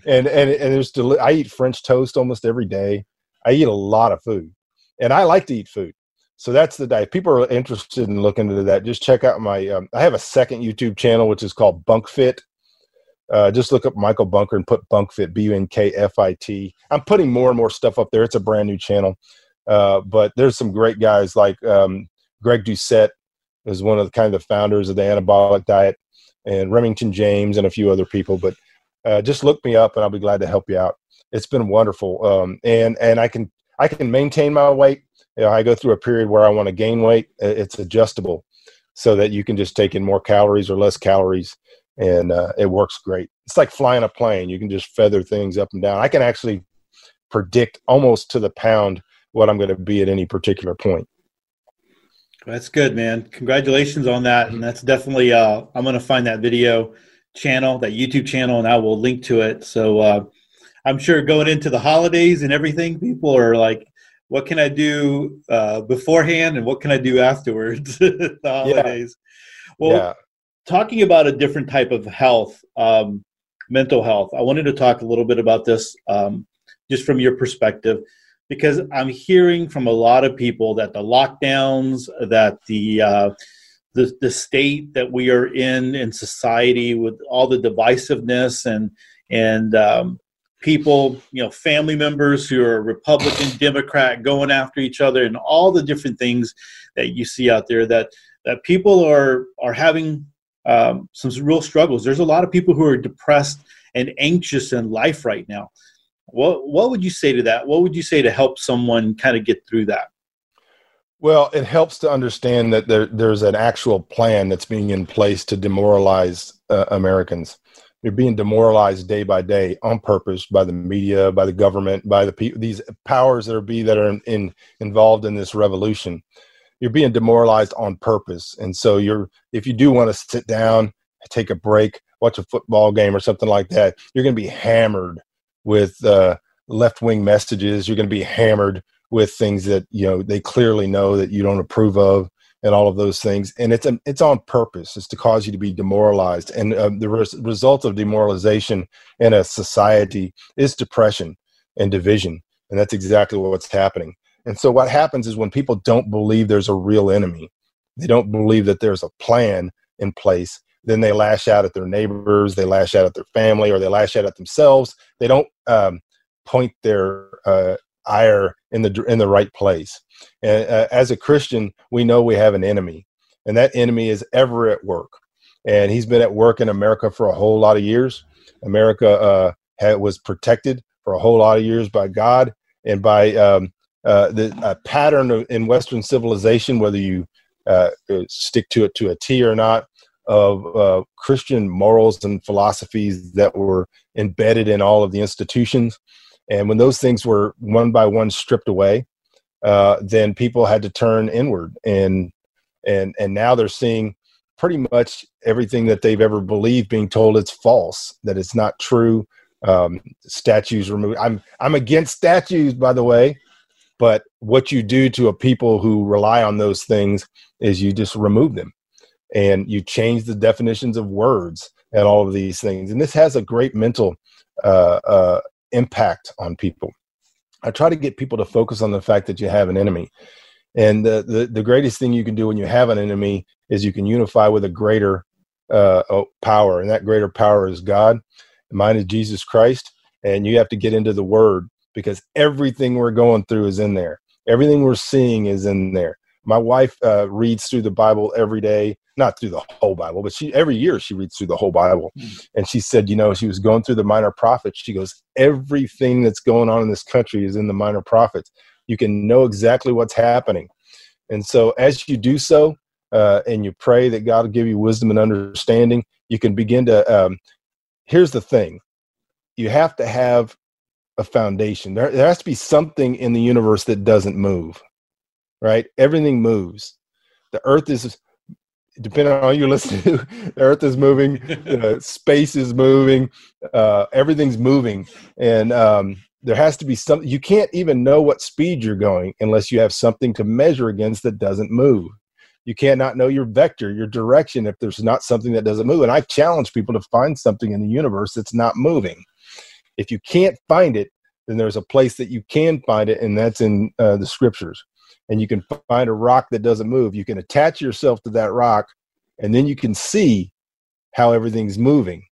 and, and, and there's, deli- I eat French toast almost every day. I eat a lot of food, and I like to eat food. So that's the diet. People are interested in looking into that. Just check out my, um, I have a second YouTube channel, which is called BunkFit. Uh, just look up Michael Bunker and put BunkFit, B U N K F I T. I'm putting more and more stuff up there. It's a brand new channel. Uh, but there's some great guys like um, Greg Doucette is one of the kind of the founders of the anabolic diet, and Remington James and a few other people. But uh, just look me up and I'll be glad to help you out. It's been wonderful. Um, and, and I can, I can maintain my weight. You know, I go through a period where I want to gain weight. It's adjustable so that you can just take in more calories or less calories, and uh, it works great. It's like flying a plane. You can just feather things up and down. I can actually predict almost to the pound what I'm going to be at any particular point. That's good, man. Congratulations on that. And that's definitely, uh, I'm going to find that video channel, that YouTube channel, and I will link to it. So uh, I'm sure going into the holidays and everything, people are like, what can I do uh, beforehand, and what can I do afterwards? The holidays. Yeah. Well, yeah. Talking about a different type of health, um, mental health, I wanted to talk a little bit about this um, just from your perspective, because I'm hearing from a lot of people that the lockdowns, that the uh, the, the state that we are in in society with all the divisiveness and and um, people, you know, family members who are Republican, Democrat, going after each other, and all the different things that you see out there, that that people are are having um, some real struggles. There's a lot of people who are depressed and anxious in life right now. What what would you say to that? What would you say to help someone kind of get through that? Well, it helps to understand that there, there's an actual plan that's being in place to demoralize uh, Americans. They're being demoralized day by day on purpose by the media, by the government, by the people, these powers that are be that are in, in, involved in this revolution. You're being demoralized on purpose. And so you're, if you do want to sit down, take a break, watch a football game or something like that, you're going to be hammered with uh, left-wing messages. You're going to be hammered with things that, you know, they clearly know that you don't approve of and all of those things. And it's, a, it's on purpose. It's to cause you to be demoralized. And uh, the res- result of demoralization in a society is depression and division. And that's exactly what's happening. And so what happens is when people don't believe there's a real enemy, they don't believe that there's a plan in place, then they lash out at their neighbors, they lash out at their family, or they lash out at themselves. They don't um, point their uh, ire in the in the right place. And uh, as a Christian, we know we have an enemy, and that enemy is ever at work. And he's been at work in America for a whole lot of years. America uh, had, was protected for a whole lot of years by God and by um, uh, the uh, pattern of, in Western civilization, whether you uh, stick to it to a T or not, of uh, Christian morals and philosophies that were embedded in all of the institutions. And when those things were one by one stripped away, uh, then people had to turn inward. And and and now they're seeing pretty much everything that they've ever believed being told it's false, that it's not true. Um, statues removed. I'm I'm against statues, by the way. But what you do to a people who rely on those things is you just remove them. And you change the definitions of words and all of these things. And this has a great mental uh, uh, impact on people. I try to get people to focus on the fact that you have an enemy. And the, the, the greatest thing you can do when you have an enemy is you can unify with a greater uh, power. And that greater power is God. Mine is Jesus Christ. And you have to get into the Word, because everything we're going through is in there. Everything we're seeing is in there. My wife uh, reads through the Bible every day, not through the whole Bible, but she every year she reads through the whole Bible. Mm. And she said, you know, she was going through the Minor Prophets. She goes, everything that's going on in this country is in the Minor Prophets. You can know exactly what's happening. And so as you do so, uh, and you pray that God will give you wisdom and understanding, you can begin to, um, here's the thing, you have to have a foundation. There, there has to be something in the universe that doesn't move. Right? Everything moves. The earth is, depending on who you listen to, the earth is moving, uh, space is moving, uh, everything's moving. And um, there has to be something. You can't even know what speed you're going unless you have something to measure against that doesn't move. You cannot know your vector, your direction, if there's not something that doesn't move. And I challenge people to find something in the universe that's not moving. If you can't find it, then there's a place that you can find it, and that's in uh, the scriptures. And you can find a rock that doesn't move. You can attach yourself to that rock, and then you can see how everything's moving.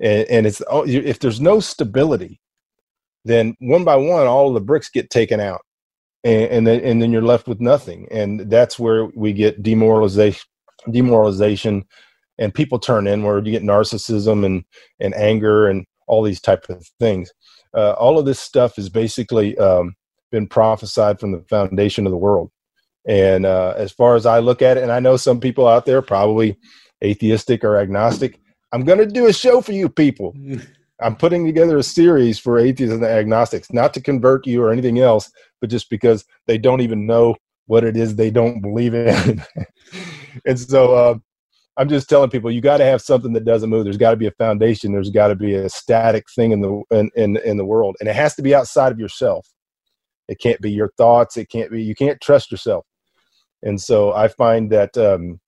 And, and it's if there's no stability, then one by one, all of the bricks get taken out, and, and then and then you're left with nothing. And that's where we get demoralization, demoralization, and people turn inward. You get narcissism and and anger and all these type of things. Uh, all of this stuff is basically. Um, been prophesied from the foundation of the world. And uh, as far as I look at it, and I know some people out there probably atheistic or agnostic, I'm going to do a show for you people. I'm putting together a series for atheists and agnostics, not to convert you or anything else, but just because they don't even know what it is they don't believe in. And so uh, I'm just telling people, you got to have something that doesn't move. There's got to be a foundation. There's got to be a static thing in the, in, in, in the world. And it has to be outside of yourself. It can't be your thoughts. It can't be, you can't trust yourself. And so I find that um,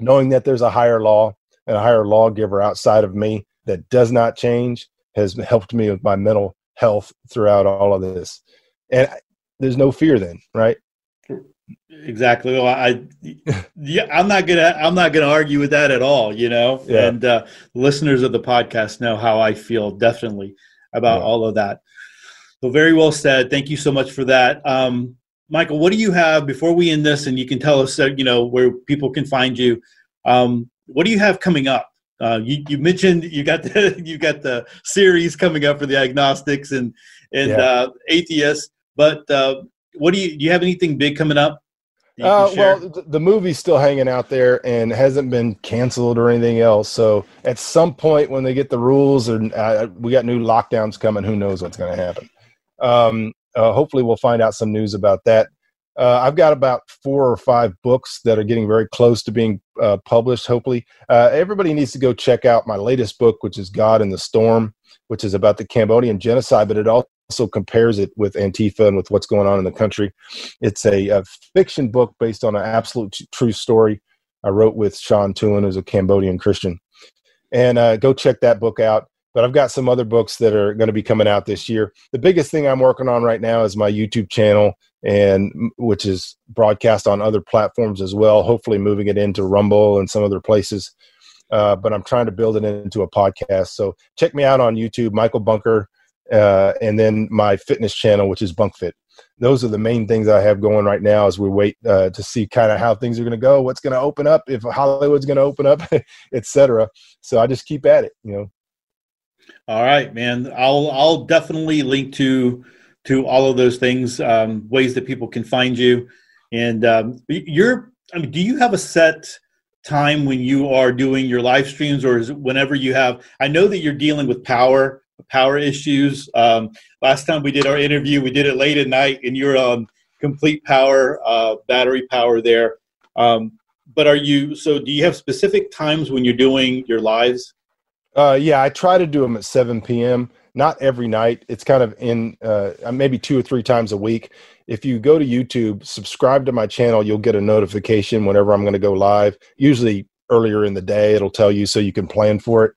knowing that there's a higher law and a higher lawgiver outside of me that does not change has helped me with my mental health throughout all of this. And there's no fear then, right? Exactly. Well, I, yeah, I'm not gonna, I'm not gonna argue with that at all, you know. Yeah. And uh, listeners of the podcast know how I feel definitely about yeah. all of that. So very well said. Thank you so much for that, um, Michael. What do you have before we end this? And you can tell us, uh, you know, where people can find you. Um, what do you have coming up? Uh, you, you mentioned you got the you got the series coming up for the agnostics and and yeah. uh, atheists, but. Uh, What do you, do you have anything big coming up? Uh, well, th- the movie's still hanging out there and hasn't been canceled or anything else. So at some point when they get the rules and uh, we got new lockdowns coming, who knows what's going to happen. Um, uh, hopefully we'll find out some news about that. Uh, I've got about four or five books that are getting very close to being uh, published. Hopefully uh, everybody needs to go check out my latest book, which is God in the Storm, which is about the Cambodian genocide, but it also also compares it with Antifa and with what's going on in the country. It's a, a fiction book based on an absolute true story I wrote with Sean Tuin, who's a Cambodian Christian. And uh, go check that book out. But I've got some other books that are going to be coming out this year. The biggest thing I'm working on right now is my YouTube channel, and which is broadcast on other platforms as well, hopefully moving it into Rumble and some other places. Uh, but I'm trying to build it into a podcast. So check me out on YouTube, Michael Bunker, uh and then my fitness channel, which is BunkFit. Those are the main things I have going right now as we wait uh, to see kind of how things are going to go, what's going to open up, if Hollywood's going to open up, etc. So I just keep at it, you know. All right, man. I'll I'll definitely link to to all of those things, um ways that people can find you. And um you're I mean, do you have a set time when you are doing your live streams, or is it whenever you have? I know that you're dealing with power power issues. Um, last time we did our interview, we did it late at night, and you're on complete power, uh, battery power there. Um, but are you, so do you have specific times when you're doing your lives? Uh, yeah, I try to do them at seven p.m., not every night. It's kind of in uh, maybe two or three times a week. If you go to YouTube, subscribe to my channel, you'll get a notification whenever I'm going to go live. Usually earlier in the day, it'll tell you so you can plan for it.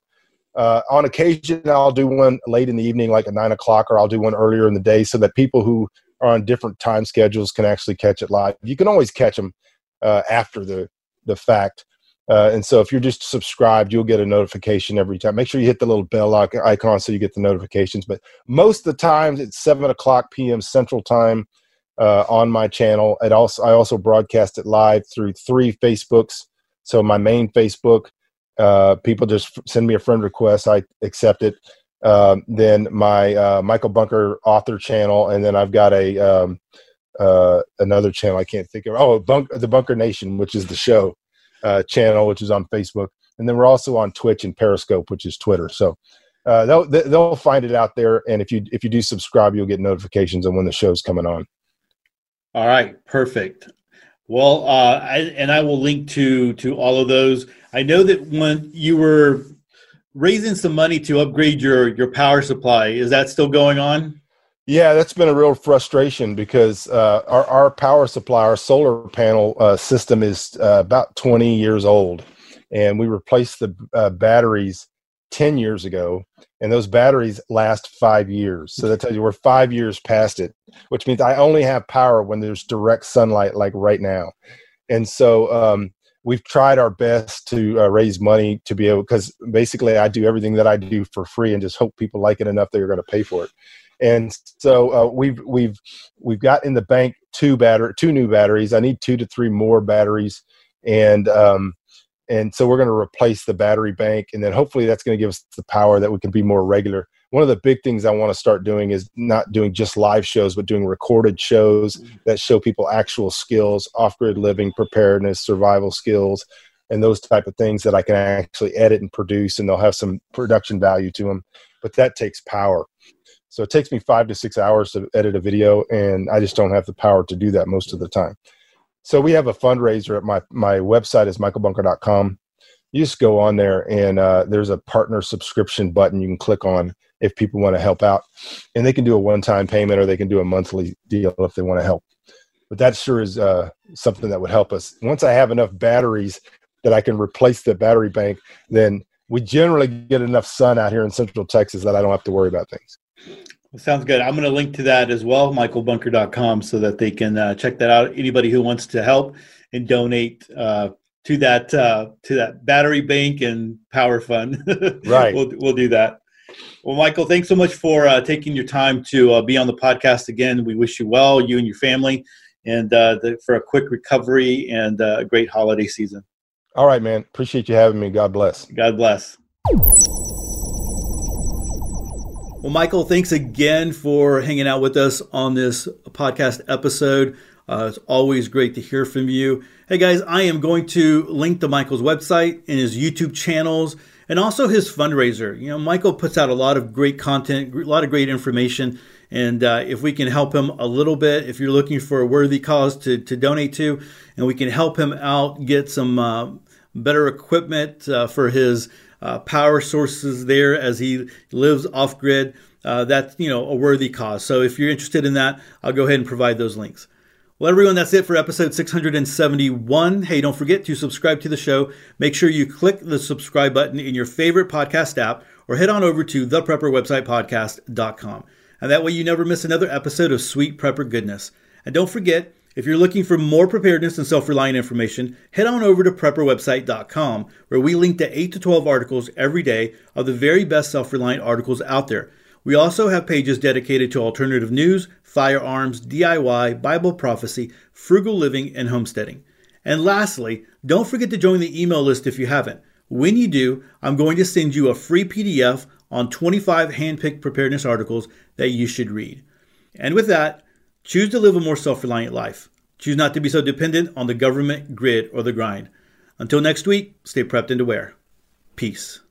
Uh, on occasion, I'll do one late in the evening, like at nine o'clock, or I'll do one earlier in the day so that people who are on different time schedules can actually catch it live. You can always catch them uh, after the, the fact. Uh, and so if you're just subscribed, you'll get a notification every time. Make sure you hit the little bell icon so you get the notifications. But most of the times it's seven o'clock p.m. Central Time uh, on my channel. It also, I also broadcast it live through three Facebooks. So my main Facebook, Uh, people just send me a friend request. I accept it. Um, then my uh, Michael Bunker author channel, and then I've got a um, uh, another channel I can't think of. Oh, Bunk- the Bunker Nation, which is the show uh, channel, which is on Facebook. And then we're also on Twitch and Periscope, which is Twitter. So uh, they'll they'll find it out there. And if you if you do subscribe, you'll get notifications on when the show's coming on. All right, perfect. Well, uh, I, and I will link to to all of those. I know that when you were raising some money to upgrade your your power supply, is that still going on? Yeah, that's been a real frustration because uh, our our power supply, our solar panel uh, system, is uh, about twenty years old, and we replaced the uh, batteries ten years ago, and those batteries last five years. So that tells you we're five years past it, which means I only have power when there's direct sunlight, like right now. And so um, we've tried our best to uh, raise money to be able, because basically I do everything that I do for free and just hope people like it enough they're going to pay for it. And so uh, we've we've we've got in the bank two batter two new batteries. I need two to three more batteries, and um, And so we're going to replace the battery bank, and then hopefully that's going to give us the power that we can be more regular. One of the big things I want to start doing is not doing just live shows, but doing recorded shows that show people actual skills, off-grid living, preparedness, survival skills, and those type of things that I can actually edit and produce, and they'll have some production value to them. But that takes power. So it takes me five to six hours to edit a video, and I just don't have the power to do that most of the time. So we have a fundraiser at my, my website is michael bunker dot com. You just go on there and uh, there's a partner subscription button you can click on if people want to help out, and they can do a one-time payment or they can do a monthly deal if they want to help. But that sure is uh, something that would help us. Once I have enough batteries that I can replace the battery bank, then we generally get enough sun out here in Central Texas that I don't have to worry about things. Sounds good. I'm going to link to that as well, michael bunker dot com, so that they can uh, check that out. Anybody who wants to help and donate uh, to that uh, to that battery bank and power fund, right? We'll we'll do that. Well, Michael, thanks so much for uh, taking your time to uh, be on the podcast again. We wish you well, you and your family, and uh, the, for a quick recovery and uh, a great holiday season. All right, man. Appreciate you having me. God bless. God bless. Well, Michael, thanks again for hanging out with us on this podcast episode. Uh, it's always great to hear from you. Hey, guys, I am going to link to Michael's website and his YouTube channels and also his fundraiser. You know, Michael puts out a lot of great content, a lot of great information. And uh, if we can help him a little bit, if you're looking for a worthy cause to, to donate to, and we can help him out, get some uh, better equipment uh, for his Uh, power sources there as he lives off grid, uh, that's, you know, a worthy cause. So if you're interested in that, I'll go ahead and provide those links. Well, everyone, that's it for episode six hundred seventy-one. Hey, don't forget to subscribe to the show. Make sure you click the subscribe button in your favorite podcast app or head on over to the prepper website podcast dot com. And that way you never miss another episode of Sweet Prepper Goodness. And don't forget, if you're looking for more preparedness and self-reliant information, head on over to prepper website dot com, where we link to eight to twelve articles every day of the very best self-reliant articles out there. We also have pages dedicated to alternative news, firearms, D I Y, Bible prophecy, frugal living, and homesteading. And lastly, don't forget to join the email list if you haven't. When you do, I'm going to send you a free P D F on twenty-five hand-picked preparedness articles that you should read. And with that, choose to live a more self-reliant life. Choose not to be so dependent on the government, grid, or the grind. Until next week, stay prepped and aware. Peace.